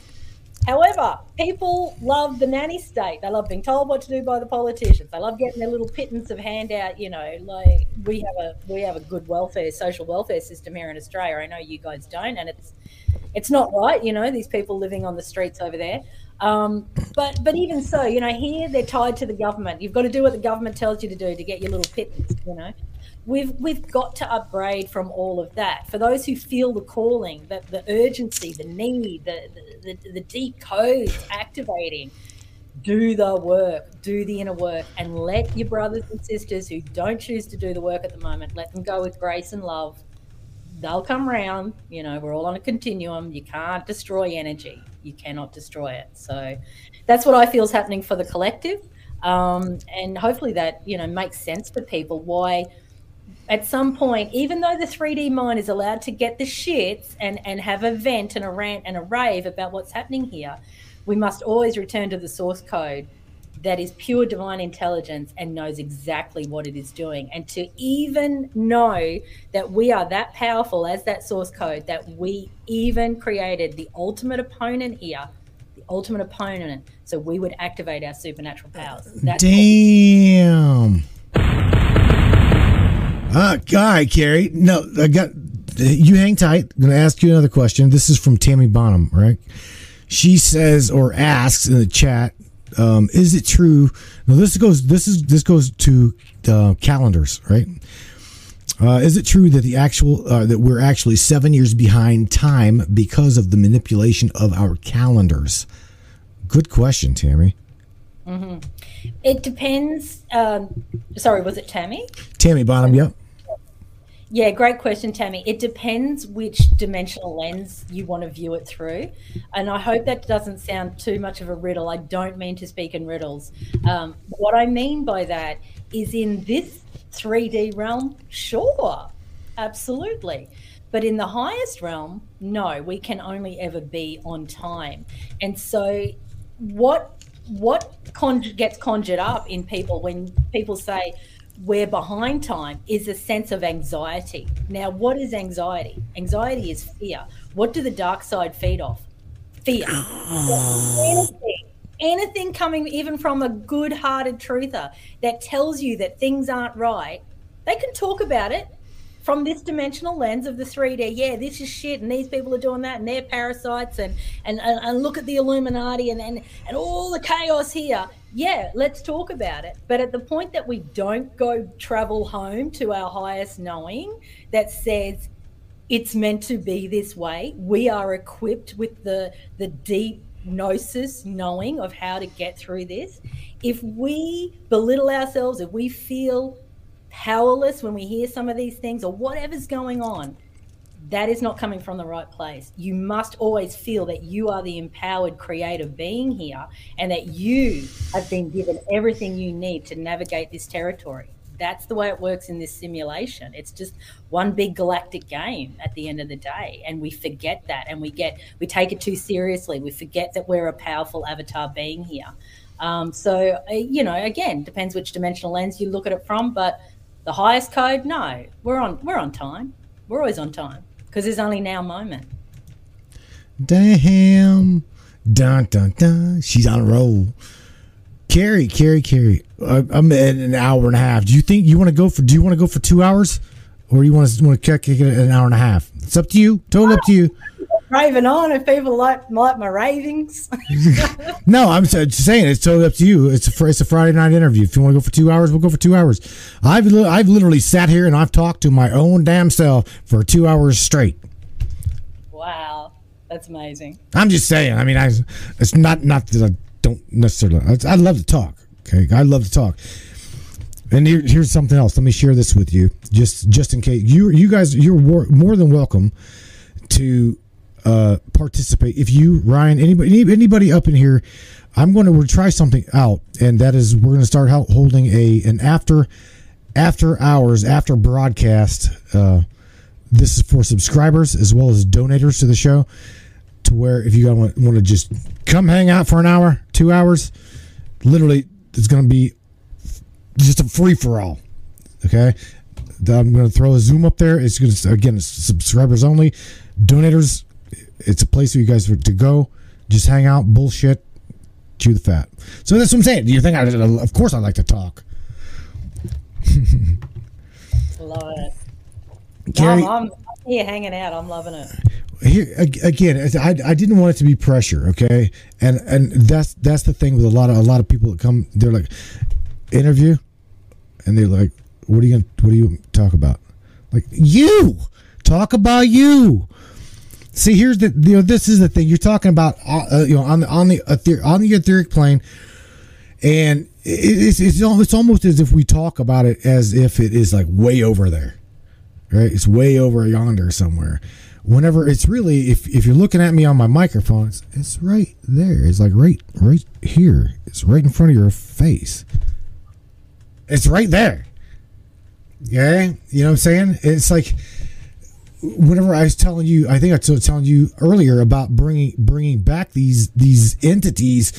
However, people love the nanny state. They love being told what to do by the politicians. They love getting their little pittance of handout. You know, like we have a we have a good welfare, social welfare system here in Australia. I know you guys don't, and it's It's not right, you know, these people living on the streets over there. Um, but but even so, you know, here they're tied to the government. You've got to do what the government tells you to do to get your little pittance, you know. We've we've got to upgrade from all of that. For those who feel the calling, the, the urgency, the need, the, the, the deep codes activating, do the work, do the inner work, and let your brothers and sisters who don't choose to do the work at the moment, let them go with grace and love. They'll come round. You know, we're all on a continuum. You can't destroy energy. You cannot destroy it. So that's what I feel is happening for the collective. Um, and hopefully that, you know, makes sense for people why at some point, even though the three D mind is allowed to get the shits and, and have a vent and a rant and a rave about what's happening here, we must always return to the source code that is pure divine intelligence and knows exactly what it is doing. And to even know that we are that powerful as that source code, that we even created the ultimate opponent here, the ultimate opponent, so we would activate our supernatural powers. That's Damn. Uh, all right, Carrie. No, I got you. Hang tight. I'm going to ask you another question. This is from Tammy Bonham, right? She says or asks in the chat, um, "Is it true?" Now this goes. This is this goes to uh, calendars, right? Uh, is it true that the actual uh, that we're actually seven years behind time because of the manipulation of our calendars? Good question, Tammy. Mm-hmm. It depends. Um, sorry, was it Tammy? Tammy Bonham. Yep. Yeah, great question, Tammy. It depends which dimensional lens you want to view it through. And I hope that doesn't sound too much of a riddle. I don't mean to speak in riddles. Um, what I mean by that is in this three D realm, sure, absolutely. But in the highest realm, no, we can only ever be on time. And so what, what conj- gets conjured up in people when people say, we're behind time is a sense of anxiety. Now, what is anxiety? Anxiety is fear. What do the dark side feed off? Fear. anything, anything coming even from a good-hearted truther that tells you that things aren't right, they can talk about it from this dimensional lens of the three D. Yeah, this is shit and these people are doing that and they're parasites and and, and, and look at the Illuminati and, and, and all the chaos here. Yeah, let's talk about it. But at the point that we don't go travel home to our highest knowing that says it's meant to be this way, we are equipped with the, the deep gnosis knowing of how to get through this. If we belittle ourselves, if we feel powerless when we hear some of these things or whatever's going on, that is not coming from the right place. You must always feel that you are the empowered creative being here and that you have been given everything you need to navigate this territory. That's the way it works in this simulation. It's just one big galactic game at the end of the day. And we forget that and we get we take it too seriously. We forget that we're a powerful avatar being here. Um, so, uh, you know, again, depends which dimensional lens you look at it from. But the highest code, no, we're on we're on time. We're always on time. Because it's only now moment. Damn. Dun, dun, dun. She's on a roll. Carrie, Carrie, Carrie. I, I'm at an hour and a half. Do you think you want to go for, do you want to go for two hours? Or you want to want to kick it an hour and a half? It's up to you. Totally oh, up to you. Raving on if people like, like my ravings. No, I'm just saying it's totally up to you. It's a, it's a Friday night interview. If you want to go for two hours, we'll go for two hours. I've, li- I've literally sat here and I've talked to my own damn self for two hours straight. Wow. That's amazing. I'm just saying. I mean, I, it's not, not that I don't necessarily. I, I love to talk. Okay. I love to talk. And here, here's something else. Let me share this with you just, just in case. You, you guys, you're war- more than welcome to uh, participate. If you, Ryan, anybody, anybody up in here, I'm going to try something out. And that is, we're going to start out holding a, an after, after hours, after broadcast, uh, this is for subscribers as well as donators to the show, to where if you want, want to just come hang out for an hour, two hours, literally it's going to be just a free-for-all, okay? I'm going to throw a Zoom up there. It's going to, again, it's subscribers only. Donators, it's a place for you guys to go. Just hang out, bullshit, chew the fat. So that's what I'm saying. Do you think I, of course I like to talk. Love it. Carrie, no, I'm, I'm here hanging out. I'm loving it. here again, I, I didn't want it to be pressure, okay? And and that's that's the thing with a lot of a lot of people that come. They're like, interview, and they're like, what are you gonna what do you talk about? Like, you talk about you. See, here's the you know this is the thing you're talking about. Uh, you know, on the on the ether, on the etheric plane, and it's it's it's almost as if we talk about it as if it is like way over there, right? It's way over yonder somewhere. Whenever it's really, if, if you're looking at me on my microphone, it's, it's right there. It's like right right here. It's right in front of your face. It's right there. Yeah, you know what I'm saying? It's like whenever I was telling you, I think I was telling you earlier about bringing bringing back these these entities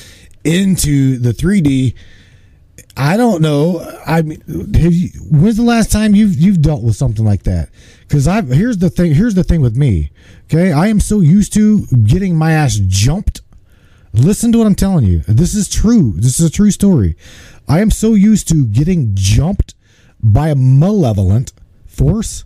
into the three D. I don't know. I mean, have you, when's the last time you've you've dealt with something like that? Because I here's the thing. Here's the thing with me. Okay, I am so used to getting my ass jumped. Listen to what I'm telling you. This is true. This is a true story. I am so used to getting jumped by a malevolent force.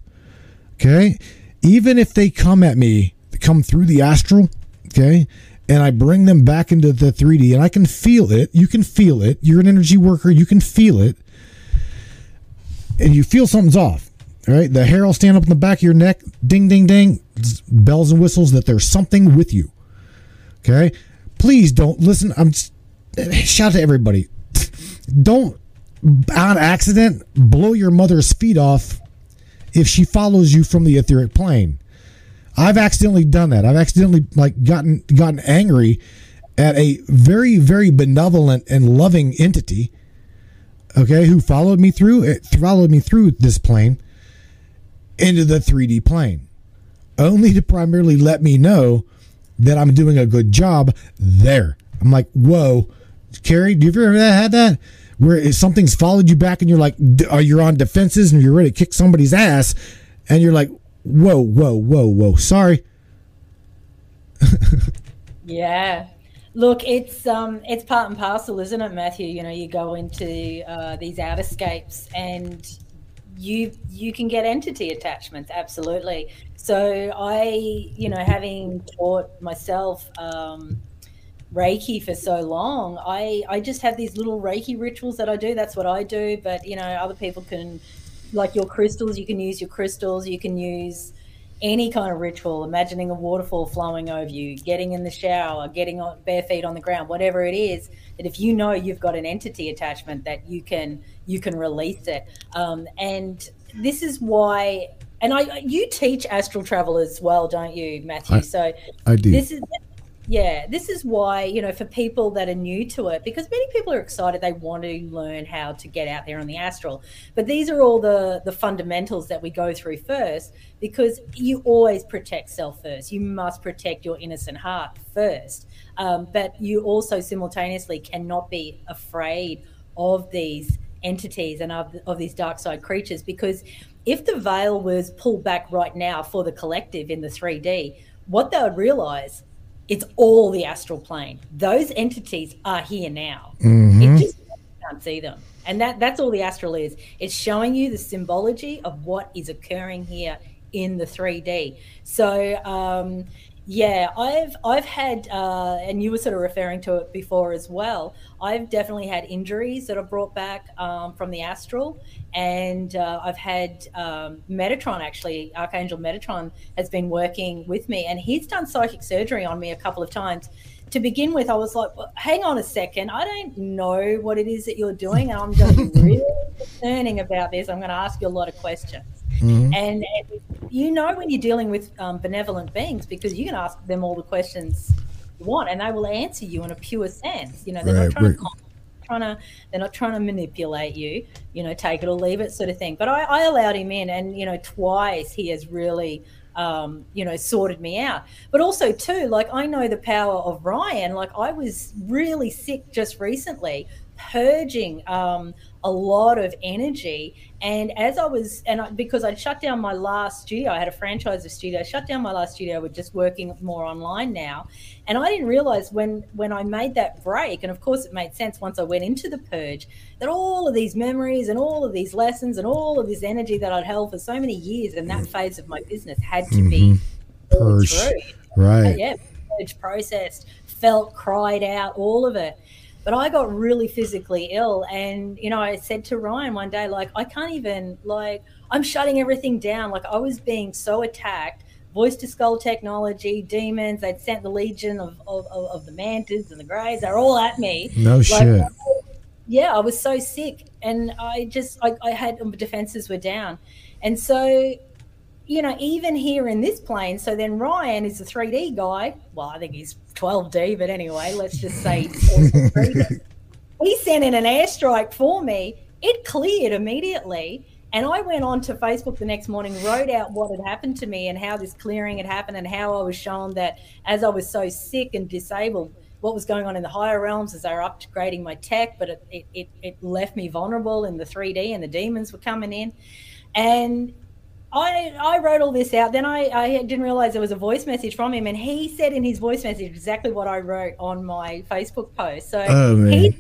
Okay, even if they come at me, they come through the astral. Okay. And I bring them back into the three D, and I can feel it. You can feel it. You're an energy worker. You can feel it. And you feel something's off. All right. The hair will stand up in the back of your neck. Ding, ding, ding. Bells and whistles that there's something with you. Okay. Please don't listen. I'm just, shout to everybody. Don't, on accident, blow your mother's feet off if she follows you from the etheric plane. I've accidentally done that. I've accidentally like gotten gotten angry at a very, very benevolent and loving entity, okay, who followed me through it followed me through this plane into the three D plane, only to primarily let me know that I'm doing a good job there. I'm like, whoa, Carrie, do you ever had that? Where something's followed you back and you're like, you're on defenses and you're ready to kick somebody's ass, and you're like, whoa, whoa, whoa, whoa. Sorry. Yeah. Look, it's um, it's part and parcel, isn't it, Matthew? You know, you go into uh, these outerscapes and you you can get entity attachments, absolutely. So I, you know, having taught myself um, Reiki for so long, I, I just have these little Reiki rituals that I do. That's what I do. But, you know, other people can... like your crystals, you can use your crystals, you can use any kind of ritual, imagining a waterfall flowing over you, getting in the shower, getting on bare feet on the ground, whatever it is, that if you know you've got an entity attachment, that you can you can release it. Um, and this is why, and I you teach astral travel as well, don't you, Matthew? I, so I do. This is yeah, this is why, you know, for people that are new to it, because many people are excited, they want to learn how to get out there on the astral. But these are all the, the fundamentals that we go through first, because you always protect self first. You must protect your innocent heart first. Um, but you also simultaneously cannot be afraid of these entities and of, of these dark side creatures, because if the veil was pulled back right now for the collective in the three D, what they would realize, it's all the astral plane. Those entities are here now. Mm-hmm. It just you can't see them. And that, that's all the astral is. It's showing you the symbology of what is occurring here in the three D. So, um, yeah, I've I've had, uh, and you were sort of referring to it before as well, I've definitely had injuries that are brought back um, from the astral. And uh, I've had um, Metatron, actually, Archangel Metatron has been working with me, and he's done psychic surgery on me a couple of times. To begin with, I was like, well, hang on a second, I don't know what it is that you're doing, and I'm going to be really discerning about this. I'm going to ask you a lot of questions. Mm-hmm. And, and you know when you're dealing with um, benevolent beings, because you can ask them all the questions you want and they will answer you in a pure sense. You know, they're right, not trying right. to trying to they're not trying to manipulate you, you know, take it or leave it sort of thing. But I, I allowed him in, and, you know, twice he has really, um, you know, sorted me out. But also, too, like, I know the power of Ryan. Like, I was really sick just recently, purging um a lot of energy, and as I was and I, because I'd shut down my last studio, I had a franchise of studio, I shut down my last studio, we're just working more online now, and I didn't realize when when I made that break, and of course it made sense once I went into the purge, that all of these memories and all of these lessons and all of this energy that I'd held for so many years in that phase of my business had to mm-hmm. be purge, through. Right? Yeah, purge, processed, felt, cried out, all of it. But I got really physically ill, and you know, I said to Ryan one day, like, I can't even, like, I'm shutting everything down. Like, I was being so attacked. Voice to skull technology, demons, they'd sent the legion of, of, of the mantids and the greys, they're all at me. No like, shit. I, yeah, I was so sick, and I just, I, I had, defenses were down. And so, you know, even here in this plane, so then Ryan is a three D guy. Well, I think he's twelve D, but anyway, let's just say he sent in an airstrike for me. It cleared immediately. And I went on to Facebook the next morning, wrote out what had happened to me and how this clearing had happened and how I was shown that as I was so sick and disabled, what was going on in the higher realms as they were upgrading my tech, but it, it, it left me vulnerable in the three D and the demons were coming in. And I I wrote all this out. Then I, I didn't realize there was a voice message from him, and he said in his voice message exactly what I wrote on my Facebook post. So oh, man. he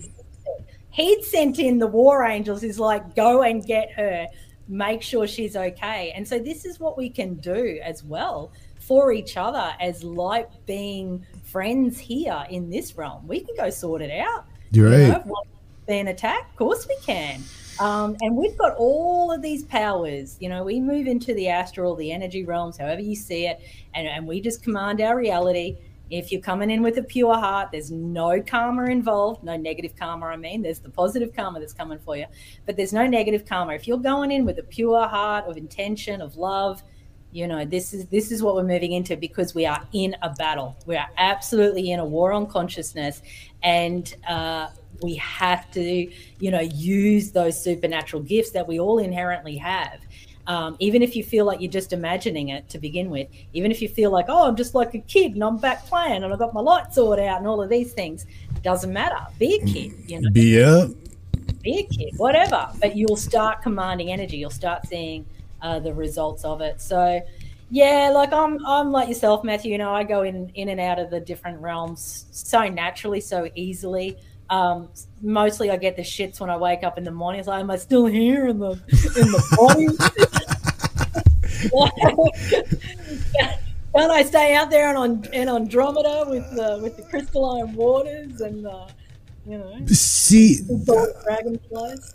He'd sent in the war angels. He's like, go and get her, make sure she's okay. And so this is what we can do as well for each other as light being friends here in this realm. We can go sort it out. You're right. You know, being attacked, of course we can. Um, and we've got all of these powers. You know, we move into the astral, the energy realms, however you see it, and, and we just command our reality. If you're coming in with a pure heart, there's no karma involved, no negative karma. I mean, there's the positive karma that's coming for you, but there's no negative karma. If you're going in with a pure heart of intention, of love, you know, this is this is what we're moving into, because we are in a battle. We are absolutely in a war on consciousness, and uh, we have to, you know, use those supernatural gifts that we all inherently have. Um, even if you feel like you're just imagining it to begin with, even if you feel like, oh, I'm just like a kid and I'm back playing and I've got my light sword out and all of these things, doesn't matter. Be a kid, you know. Be a, Be a kid, whatever. But you'll start commanding energy. You'll start seeing uh, the results of it. So, yeah, like I'm, I'm like yourself, Matthew. You know, I go in, in and out of the different realms so naturally, so easily. Um, mostly I get the shits when I wake up in the morning. It's like, am I still here in the in the morning? Don't I stay out there and on in Andromeda with the with the crystalline waters and the, you know, see the dragonflies?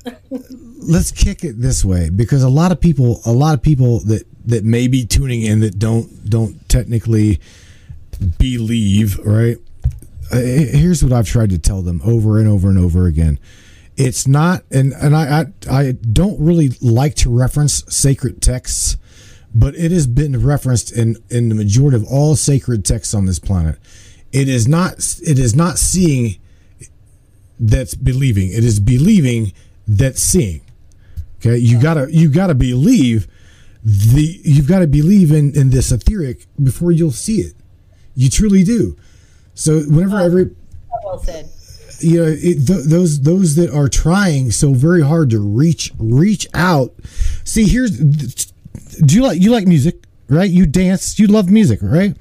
Let's kick it this way, because a lot of people, a lot of people that that may be tuning in that don't don't technically believe, right? Here's what I've tried to tell them over and over and over again. It's not, and, and I, I I don't really like to reference sacred texts, but it has been referenced in, in the majority of all sacred texts on this planet. It is not, it is not seeing that's believing. It is believing that's seeing. Okay, you gotta you gotta believe the you've got to believe in, in this etheric before you'll see it. You truly do. So whenever oh, every, well said. You know, it, th- those those that are trying so very hard to reach reach out. See, here's, do you like you like music, right? You dance, you love music, right?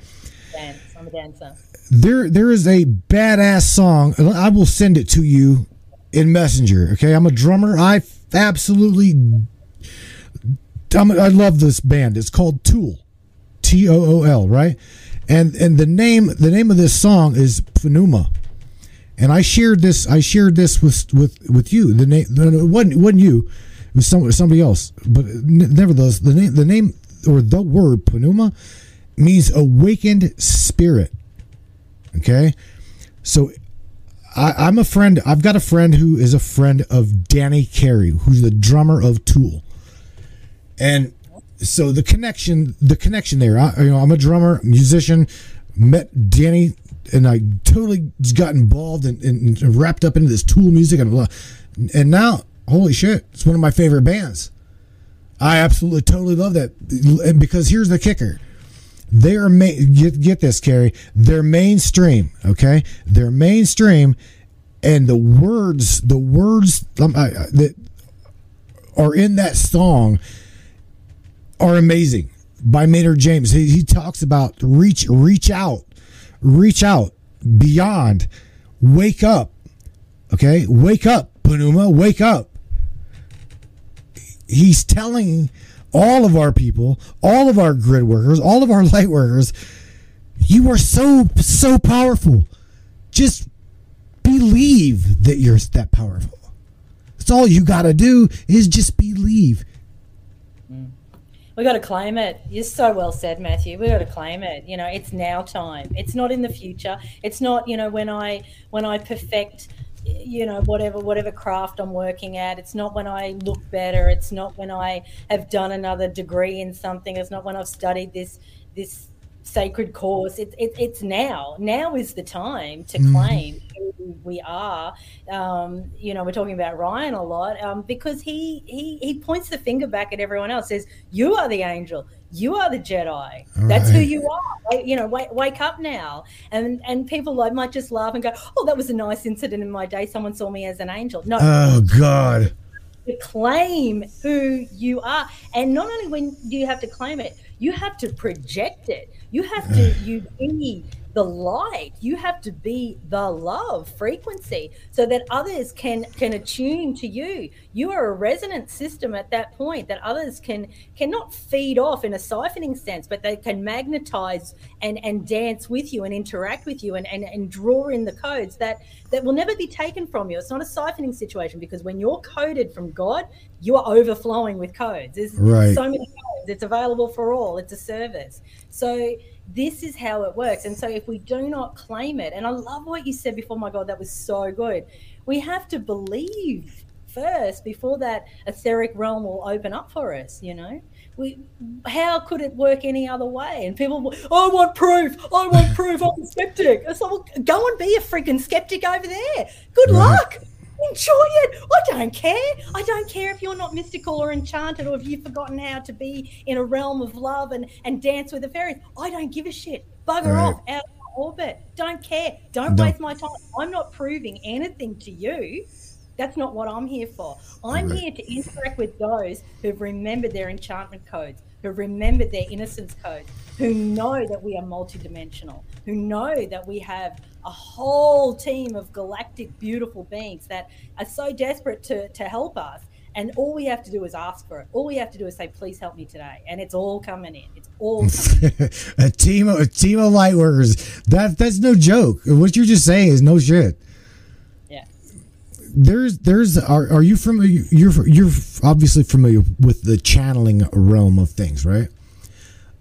Dance, I'm a dancer. There there is a badass song. I will send it to you in Messenger. Okay, I'm a drummer. I absolutely, I'm, I love this band. It's called Tool, T O O L, right? And and the name the name of this song is Penuma, and I shared this I shared this with with, with you. The name it wasn't it wasn't you, it was some, somebody else. But nevertheless, the name the name or the word Penuma means awakened spirit. Okay, so I, I'm a friend. I've got a friend who is a friend of Danny Carey, who's the drummer of Tool, and. So the connection, the connection there. I, you know, I'm a drummer, musician. Met Danny, and I totally got involved and, and, and wrapped up into this Tool music and blah. And now, holy shit, it's one of my favorite bands. I absolutely, totally love that. And because here's the kicker: they are main. Get, get this, Carrie. They're mainstream. Okay, they're mainstream, and the words, the words um, I, I, that are in that song. Are amazing by Maynard James. He, he talks about reach, reach out, reach out beyond, wake up. Okay. Wake up, Penuma, wake up. He's telling all of our people, all of our grid workers, all of our light workers, you are so, so powerful. Just believe that you're that powerful. That's all you got to do is just believe. Mm. We got to claim it. You're so well said, Matthew. We got to claim it. You know, it's now time. It's not in the future. It's not, you know, when I when I perfect, you know, whatever whatever craft I'm working at. It's not when I look better. It's not when I have done another degree in something. It's not when I've studied this this sacred course. It, it, it's now. Now is the time to claim mm. who we are. Um, you know, we're talking about Ryan a lot um, because he, he he points the finger back at everyone else, says, you are the angel. You are the Jedi. All That's right. who you are. You know, wake, wake up now. And and people like might just laugh and go, oh, that was a nice incident in my day. Someone saw me as an angel. No. Oh, God. To claim who you are. And not only when do you have to claim it, you have to project it. You have to you be the light. You have to be the love frequency so that others can, can attune to you. You are a resonance system at that point that others can cannot feed off in a siphoning sense, but they can magnetize and, and dance with you and interact with you and, and, and draw in the codes that, that will never be taken from you. It's not a siphoning situation because when you're coded from God, you are overflowing with codes. There's right. so many codes. It's available for all. It's a service. So this is how it works. And so if we do not claim it, and I love what you said before, my God, that was so good. We have to believe first before that etheric realm will open up for us, you know. We, how could it work any other way? And people, will, I want proof. I want proof. I'm a skeptic. It's like, well, go and be a freaking skeptic over there. Good right. luck. Enjoy it. I don't care. I don't care if you're not mystical or enchanted or if you've forgotten how to be in a realm of love and, and dance with the fairies. I don't give a shit. Bugger right. off out of my orbit. Don't care. Don't no. waste my time. I'm not proving anything to you. That's not what I'm here for. I'm right. here to interact with those who've remembered their enchantment codes, who've remembered their innocence codes, who know that we are multidimensional, who know that we have a whole team of galactic beautiful beings that are so desperate to, to help us. And all we have to do is ask for it. All we have to do is say, please help me today. And it's all coming in. It's all coming in. a, team of, a team of light workers. That, that's no joke. What you're just saying is no shit. Yeah. There's, there's, are, are you familiar? You're, you're obviously familiar with the channeling realm of things, right?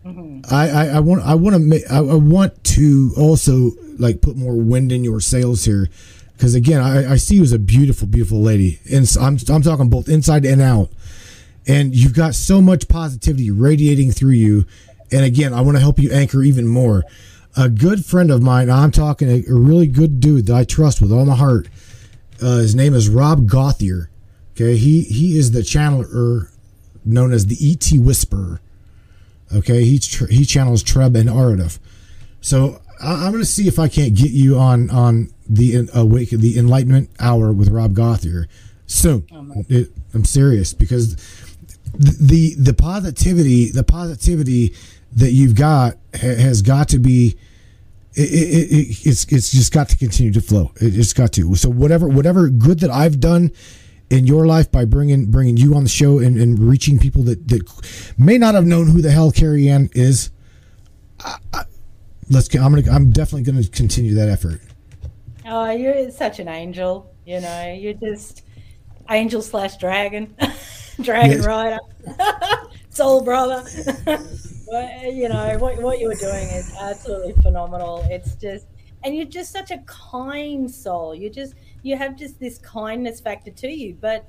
Mm-hmm. I, I, I want I want to I, I want to also like put more wind in your sails here, because again I, I see you as a beautiful beautiful lady, and I'm I'm talking both inside and out, and you've got so much positivity radiating through you, and again I want to help you anchor even more. A good friend of mine, I'm talking a, a really good dude that I trust with all my heart. Uh, his name is Rob Gauthier. Okay, he he is the channeler known as the E T Whisperer. Okay, he tr- he channels Treb and Aradav. So I- I'm going to see if I can't get you on on the in- awake the Enlightenment Hour with Rob Gauthier soon. Oh, it, I'm serious, because the, the the positivity the positivity that you've got ha- has got to be it, it, it, it's it's just got to continue to flow. It, it's got to. So whatever whatever good that I've done in your life by bringing bringing you on the show and, and reaching people that, that may not have known who the hell Carrie Ann is, I, I, let's I'm gonna I'm definitely gonna continue that effort. Oh, you're such an angel, you know. You're just angel slash dragon, dragon yes. rider, soul brother. You know what what you were doing is absolutely phenomenal. It's just, and you're just such a kind soul. You're just. You have just this kindness factor to you, but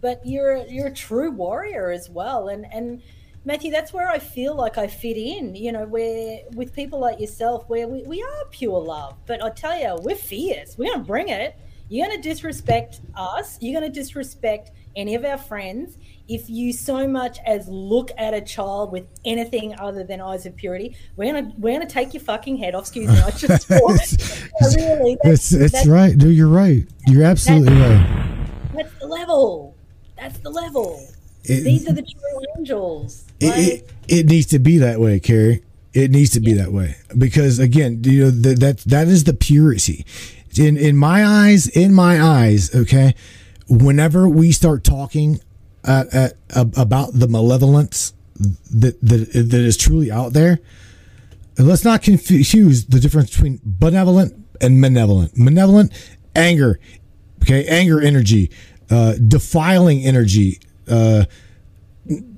but you're you're a true warrior as well. And and Matthew, that's where I feel like I fit in. You know, where with people like yourself, where we, we are pure love, but I tell you, we're fierce. We're gonna bring it. You're gonna disrespect us. You're gonna disrespect any of our friends if you so much as look at a child with anything other than eyes of purity. We're gonna we're gonna take your fucking head off. Excuse me, I just thought. It's, really, that's, it's, it's that's, right. No, you're right. You're absolutely that's, right. That's the level. That's the level. It, These are the true angels. It, like, it, it needs to be that way, Carrie. It needs to be yeah. that way, because again, you know that that, that is the purity. In in my eyes, in my eyes, okay. Whenever we start talking. Uh, uh, about the malevolence that that, that is truly out there. And let's not confuse the difference between benevolent and malevolent. Malevolent, anger, okay, anger energy, uh, defiling energy, uh,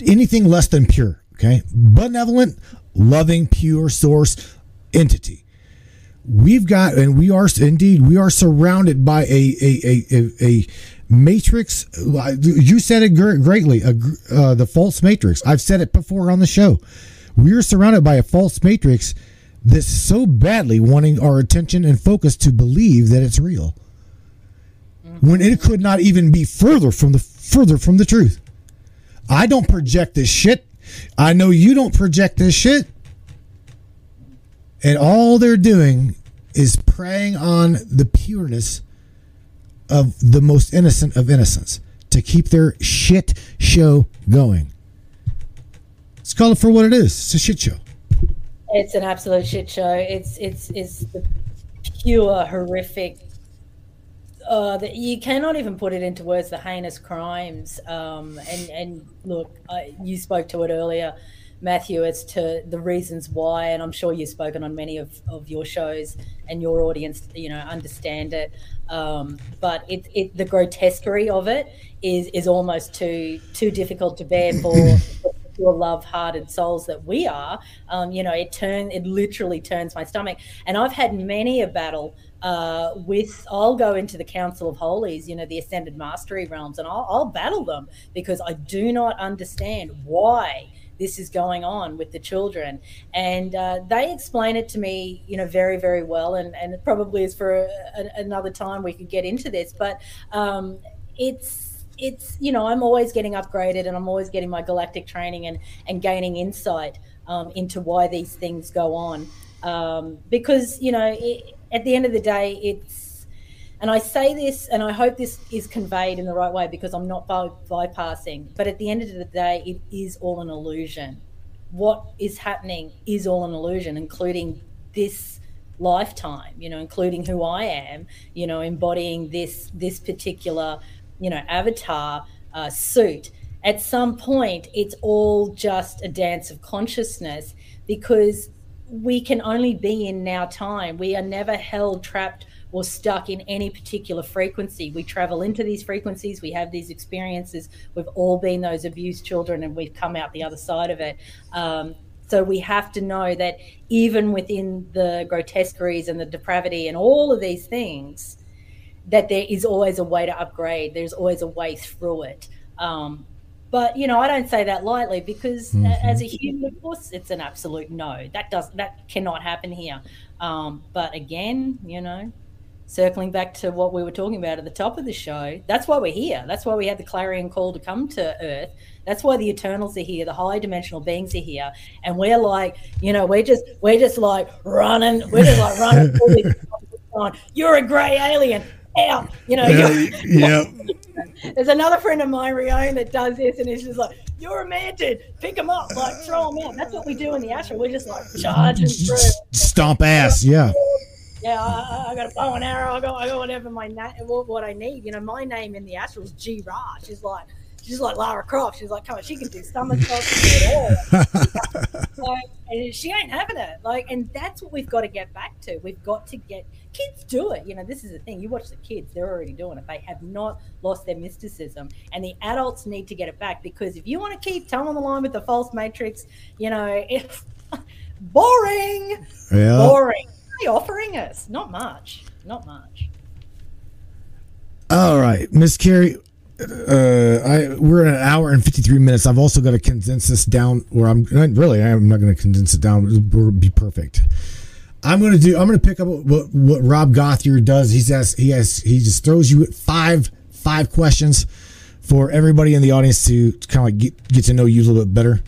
anything less than pure, okay? Benevolent, loving, pure source entity. We've got, and we are indeed, we are surrounded by a a a a, a matrix. You said it greatly, a, uh, the false matrix. I've said it before on the show. We are surrounded by a false matrix that's so badly wanting our attention and focus to believe that it's real, when it could not even be further from the further from the truth. I don't project this shit. I know you don't project this shit. And all they're doing is preying on the pureness of the most innocent of innocents to keep their shit show going. Let's call it for what it is. It's a shit show. It's an absolute shit show. It's it's it's the pure horrific. Uh, that you cannot even put it into words. The heinous crimes. Um, and and look, I, you spoke to it earlier, Matthew, as to the reasons why, and I'm sure you've spoken on many of, of your shows, and your audience, you know, understand it. Um, but it, it the grotesquerie of it is is almost too too difficult to bear for your love-hearted souls that we are. Um, you know, it turn it literally turns my stomach, and I've had many a battle. Uh, with, I'll go into the Council of Holies, you know, the Ascended Mastery realms, and I'll, I'll battle them because I do not understand why this is going on with the children. And uh, they explain it to me, you know, very, very well, and, and it probably is for a, a, another time we could get into this. But um, it's, it's you know, I'm always getting upgraded, and I'm always getting my galactic training and, and gaining insight um, into why these things go on. Um, because, you know, it, at the end of the day, it's, and I say this, and I hope this is conveyed in the right way because I'm not by, bypassing, but at the end of the day, it is all an illusion. What is happening is all an illusion, including this lifetime, you know, including who I am, you know, embodying this, this particular, you know, avatar uh, suit. At some point, it's all just a dance of consciousness, because we can only be in now time. We are never held, trapped, or stuck in any particular frequency. We travel into these frequencies. We have these experiences. We've all been those abused children, and we've come out the other side of it. Um, so we have to know that even within the grotesqueries and the depravity and all of these things, that there is always a way to upgrade. There's always a way through it. Um, But, you know, I don't say that lightly, because mm-hmm. as a human, of course, it's an absolute no. That does that cannot happen here. Um, but again, you know, circling back to what we were talking about at the top of the show, that's why we're here. That's why we had the clarion call to come to Earth. That's why the Eternals are here. The high dimensional beings are here. And we're like, you know, we're just, we're just like running. We're just like running. on. You're a grey alien. Out, you know, yeah, yeah. There's another friend of mine, Rione, that does this, and he's just like, "You're a mantid, pick him up, like throw him out." That's what we do in the astral. We're just like charging through, stomp ass, yeah, yeah. I, I got a bow and arrow. I got, I got whatever my na- what, what I need. You know, my name in the astral is G Ra. She's like, she's like Lara Croft. She's like, come on, she can do somersaults. Like, and she ain't having it. Like, and that's what we've got to get back to. We've got to get. Kids do it. You know, this is the thing. You watch the kids, they're already doing it. They have not lost their mysticism. And the adults need to get it back, because if you want to keep tongue on the line with the false matrix, you know, it's boring. Yeah. Boring. What are they offering us? Not much. Not much. All right, Miss Carrie, uh, I we're at an hour and fifty-three minutes. I've also got to condense this down, or I'm really, I'm not going to condense it down. It would be perfect. I'm gonna do. I'm gonna pick up what what Rob Gauthier does. He says he has he just throws you five five questions for everybody in the audience to, to kind of like get, get to know you a little bit better.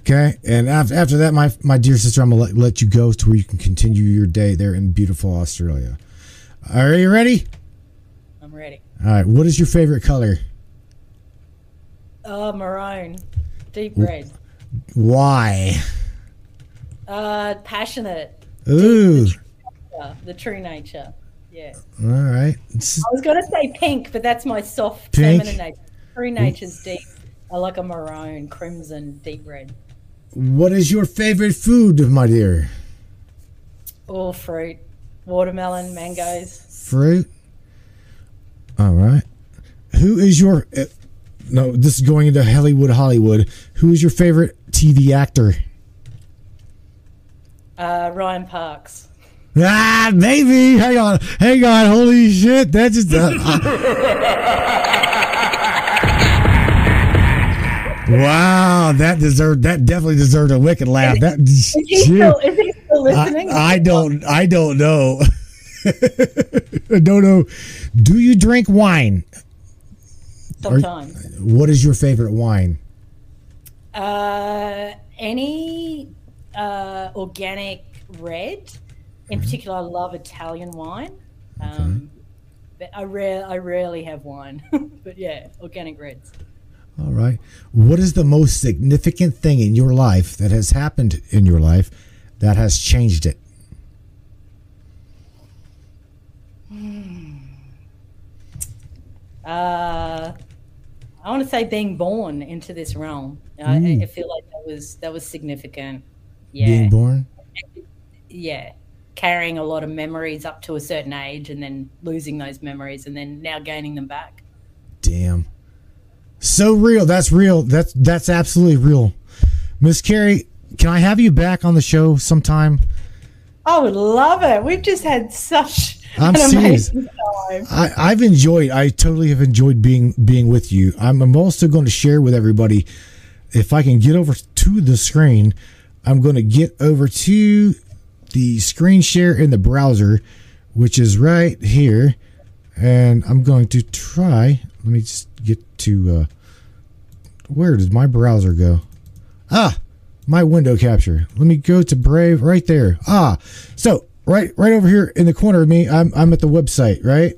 Okay, and after, after that, my my dear sister, I'm gonna let, let you go to where you can continue your day there in beautiful Australia. Are you ready? I'm ready. All right. What is your favorite color? Uh, maroon, deep red. Why? Uh, passionate. Ooh, the true nature. Yeah. All right. It's, I was gonna say pink, but that's my soft pink. Feminine nature. True nature's deep. I like a maroon, crimson, deep red. What is your favorite food, my dear? All fruit. Watermelon, mangoes. Fruit? All right. Who is your... Uh, no, this is going into Hollywood, Hollywood. Who is your favorite T V actor? Uh, Ryan Parks. Ah, baby! Hang on. Hang on. Holy shit. That just... Uh, wow. That deserved... That definitely deserved a wicked laugh. Is, that, is, he, still, is he still listening? I, I don't... I don't know. I don't know. Do you drink wine? Sometimes. Are, what is your favorite wine? Uh, any uh, organic red. In particular, I love Italian wine. Um, okay. But I, rare, I rarely have wine. But yeah, organic reds. All right. What is the most significant thing in your life that has happened in your life that has changed it? Hmm. Uh, I want to say being born into this realm. I, I feel like that was that was significant. Yeah. Being born? Yeah. Carrying a lot of memories up to a certain age and then losing those memories and then now gaining them back. Damn. So real. That's real. That's, that's absolutely real. Miss Carrie, can I have you back on the show sometime? I would love it. We've just had such I'm an serious. amazing time. I, I've enjoyed, I totally have enjoyed being, being with you. I'm, I'm also going to share with everybody. If I can get over to the screen, I'm going to get over to the screen share in the browser, which is right here, and I'm going to try. Let me just get to uh, where did my browser go? Ah, my window capture. Let me go to Brave right there. Ah, so right, right over here in the corner of me, I'm I'm at the website, right?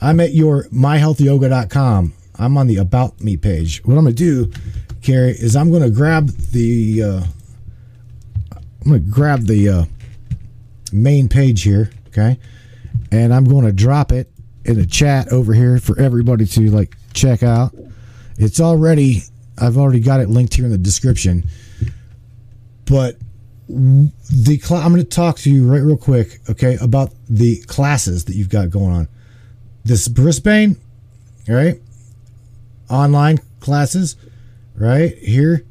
I'm at your my healthy yoga dot com. I'm on the About Me page. What I'm gonna do, Carrie, is I'm gonna grab the uh, I'm gonna grab the uh, main page here, okay, and I'm going to drop it in the chat over here for everybody to like check out. It's already, I've already got it linked here in the description, but the cl- I'm going to talk to you right real quick, okay, about the classes that you've got going on. This Brisbane, all right, online classes, right here.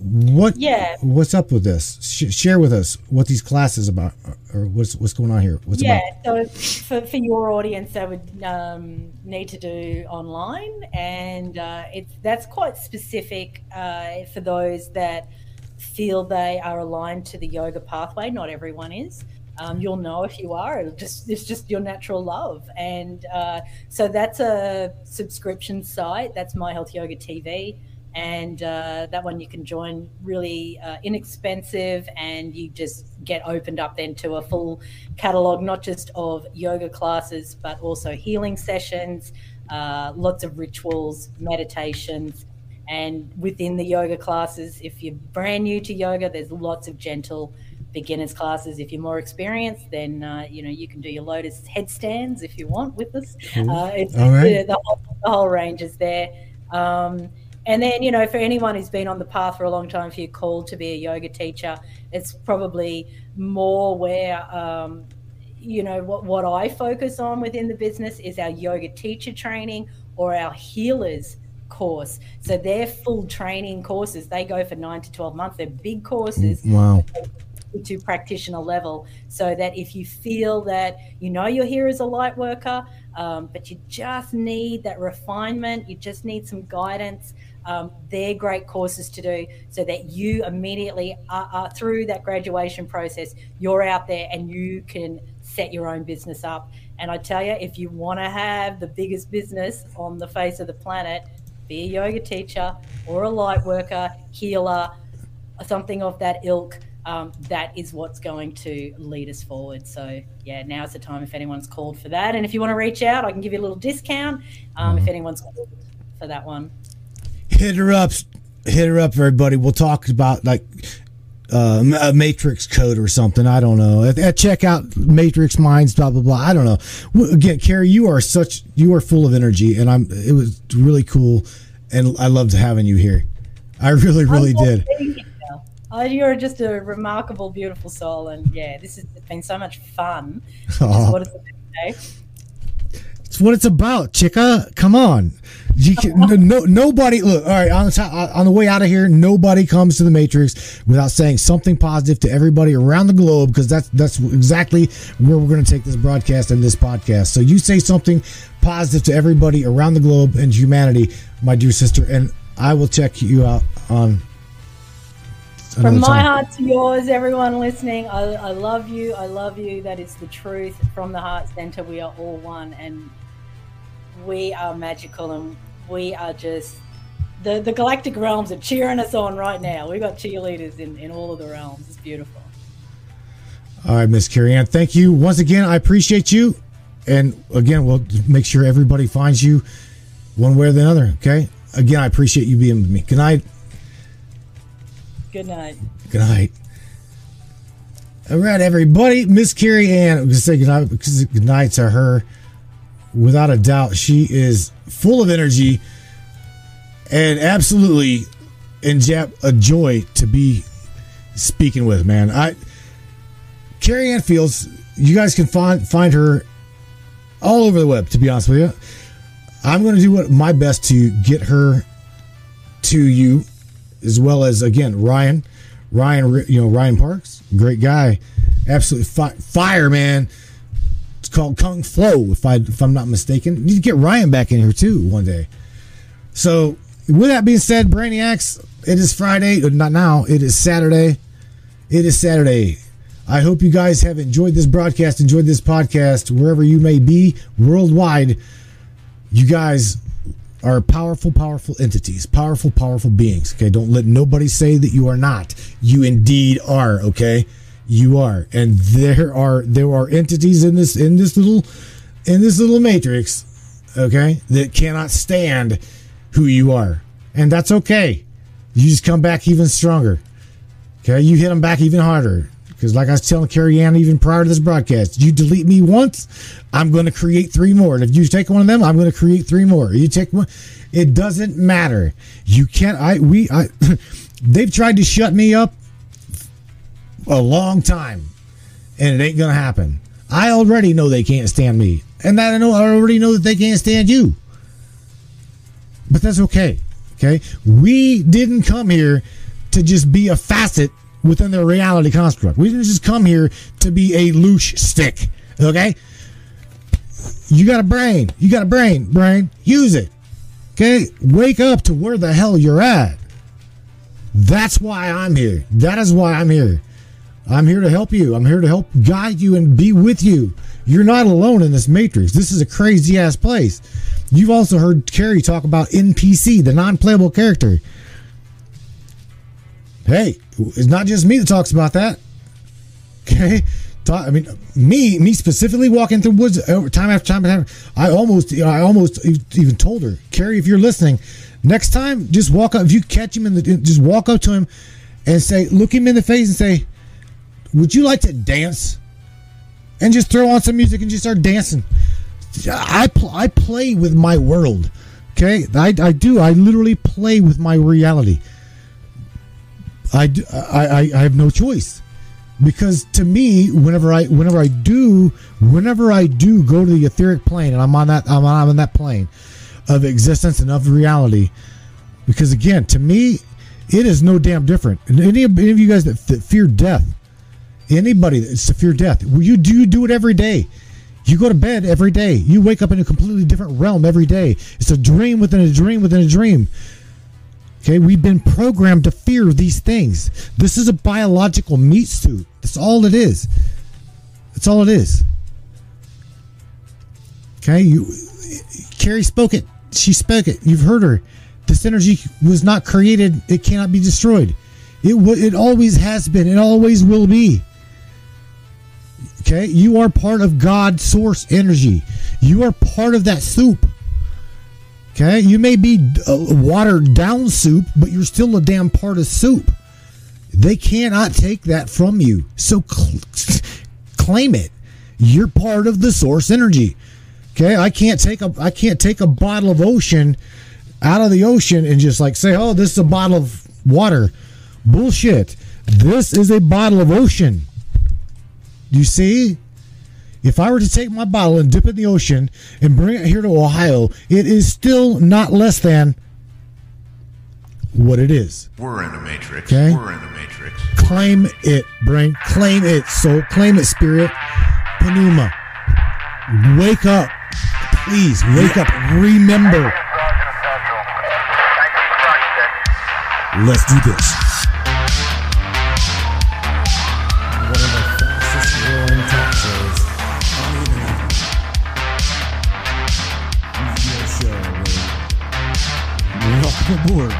What? Yeah. What's up with this? Sh- share with us what these classes about, or what's what's going on here. What's yeah. About? So for, for your audience, they would um, need to do online, and uh, it's that's quite specific uh, for those that feel they are aligned to the yoga pathway. Not everyone is. Um, you'll know if you are. It'll just it's just your natural love, and uh, so that's a subscription site. That's My Health Yoga T V. And uh, that one you can join really uh, inexpensive, and you just get opened up then to a full catalogue, not just of yoga classes, but also healing sessions, uh, lots of rituals, meditations. And within the yoga classes, if you're brand new to yoga, there's lots of gentle beginners classes. If you're more experienced, then uh, you know, you can do your lotus headstands if you want with us. Cool. Uh, it's, All right. the, the, whole, the whole range is there. Um, And then, you know, for anyone who's been on the path for a long time, if you're called to be a yoga teacher, it's probably more where, um, you know, what, what I focus on within the business is our yoga teacher training or our healers course. So they're full training courses. They go for nine to twelve months. They're big courses. Wow. To practitioner level, so that if you feel that you know you're here as a light worker, um, but you just need that refinement, you just need some guidance, um, they're great courses to do, so that you immediately are, are through that graduation process, you're out there and you can set your own business up. And I tell you, if you want to have the biggest business on the face of the planet, be a yoga teacher or a light worker, healer, something of that ilk. Um, that is what's going to lead us forward. So, yeah, now's the time if anyone's called for that. And if you want to reach out, I can give you a little discount um, mm-hmm. if anyone's called for that one. Hit her up. Hit her up, everybody. We'll talk about, like, uh, a matrix code or something. I don't know. At, at checkout, Matrix Minds, blah, blah, blah. I don't know. Again, Carrie, you are such – you are full of energy, and I'm. It was really cool, and I loved having you here. I really, really did. You oh, you're just a remarkable, beautiful soul. And yeah, this has been so much fun. Oh. What it's about. It's what it's about, chica. Come on. You can, no, no, nobody, look, all right, on the, on the way out of here, nobody comes to the Matrix without saying something positive to everybody around the globe, because that's, that's exactly where we're going to take this broadcast and this podcast. So you say something positive to everybody around the globe and humanity, my dear sister, and I will check you out on from my time. Heart to yours, everyone listening. I, I love you. I love you. That is the truth. From the heart center, we are all one, and we are magical, and we are just the the galactic realms are cheering us on right now. We've got cheerleaders in, in all of the realms. It's beautiful. All right, Miss Carrie Ann, thank you once again. I appreciate you, and again, we'll make sure everybody finds you one way or the other. Okay. Again, I appreciate you being with me. Good night. Good night. Good night. All right, everybody. Miss Carrie Ann, I'm going to say good night, because good night to her. Without a doubt, she is full of energy and absolutely in a joy to be speaking with, man. I Carrie Ann Fields, you guys can find find her all over the web, to be honest with you. I'm going to do what my best to get her to you, as well as, again, Ryan. Ryan, you know, Ryan Parks, great guy. Absolutely fi- fire, man. It's called Kung Flow, if, I, if I'm not mistaken. You need to get Ryan back in here, too, one day. So, with that being said, Brainiacs, it is Friday. Not now. It is Saturday. It is Saturday. I hope you guys have enjoyed this broadcast, enjoyed this podcast, wherever you may be worldwide. You guys are powerful, powerful entities, powerful, powerful beings. Okay, don't let nobody say that you are not. You indeed are. Okay, you are, and there are there are entities in this in this little in this little matrix. Okay, that cannot stand who you are, and that's okay. You just come back even stronger. Okay, you hit them back even harder. Because like I was telling Carrie Ann even prior to this broadcast, you delete me once, I'm going to create three more. And if you take one of them, I'm going to create three more. You take one, it doesn't matter. You can't. I we I. They've tried to shut me up a long time, and it ain't going to happen. I already know they can't stand me, and I know I already know that they can't stand you. But that's okay. Okay, we didn't come here to just be a facet within their reality construct. We didn't just come here to be a loosh stick. Okay? You got a brain. You got a brain, brain. Use it. Okay? Wake up to where the hell you're at. That's why I'm here. That is why I'm here. I'm here to help you. I'm here to help guide you and be with you. You're not alone in this matrix. This is a crazy ass place. You've also heard Carrie talk about N P C, the non-playable character. Hey, it's not just me that talks about that. Okay, Talk, I mean, me, me specifically walking through woods time after time. After, I almost, I almost even told her, Carrie, if you're listening, next time, just walk up. If you catch him in the, just walk up to him and say, look him in the face and say, "Would you like to dance?" And just throw on some music and just start dancing. I, pl- I play with my world. Okay, I, I do. I literally play with my reality. I, do, I, I have no choice, because to me, whenever I whenever I do whenever I do go to the etheric plane, and I'm on that I'm on, I'm on that plane of existence and of reality, because again, to me, it is no damn different. And any, any of you guys that, that fear death, anybody that's fear death, you do you do it every day. You go to bed every day. You wake up in a completely different realm every day. It's a dream within a dream within a dream. Okay, we've been programmed to fear these things. This is a biological meat suit. That's all it is. That's all it is. Okay, you, Carrie spoke it. She spoke it. You've heard her. This energy was not created. It cannot be destroyed. It w- It always has been. It always will be. Okay, you are part of God source energy. You are part of that soup. Okay, you may be uh, watered down soup, but you're still a damn part of soup. They cannot take that from you. So cl- claim it. You're part of the source energy. Okay, I can't take a I can't take a bottle of ocean out of the ocean and just like say, oh, this is a bottle of water. Bullshit. This is a bottle of ocean. You see? If I were to take my bottle and dip it in the ocean and bring it here to Ohio, it is still not less than what it is. We're in a matrix. Okay? We're in a matrix. Claim it, brain. Claim it, soul. Claim it, spirit. Penuma. Wake up. Please, wake up. Remember. Let's do this. One of the fastest growing talk shows on the internet. Media show. Welcome aboard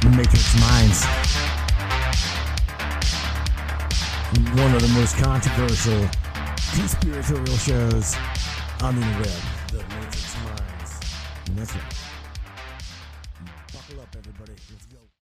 the Matrix Minds. One of the most controversial conspiratorial shows on the internet. The Matrix Minds. And that's right. Buckle up, everybody.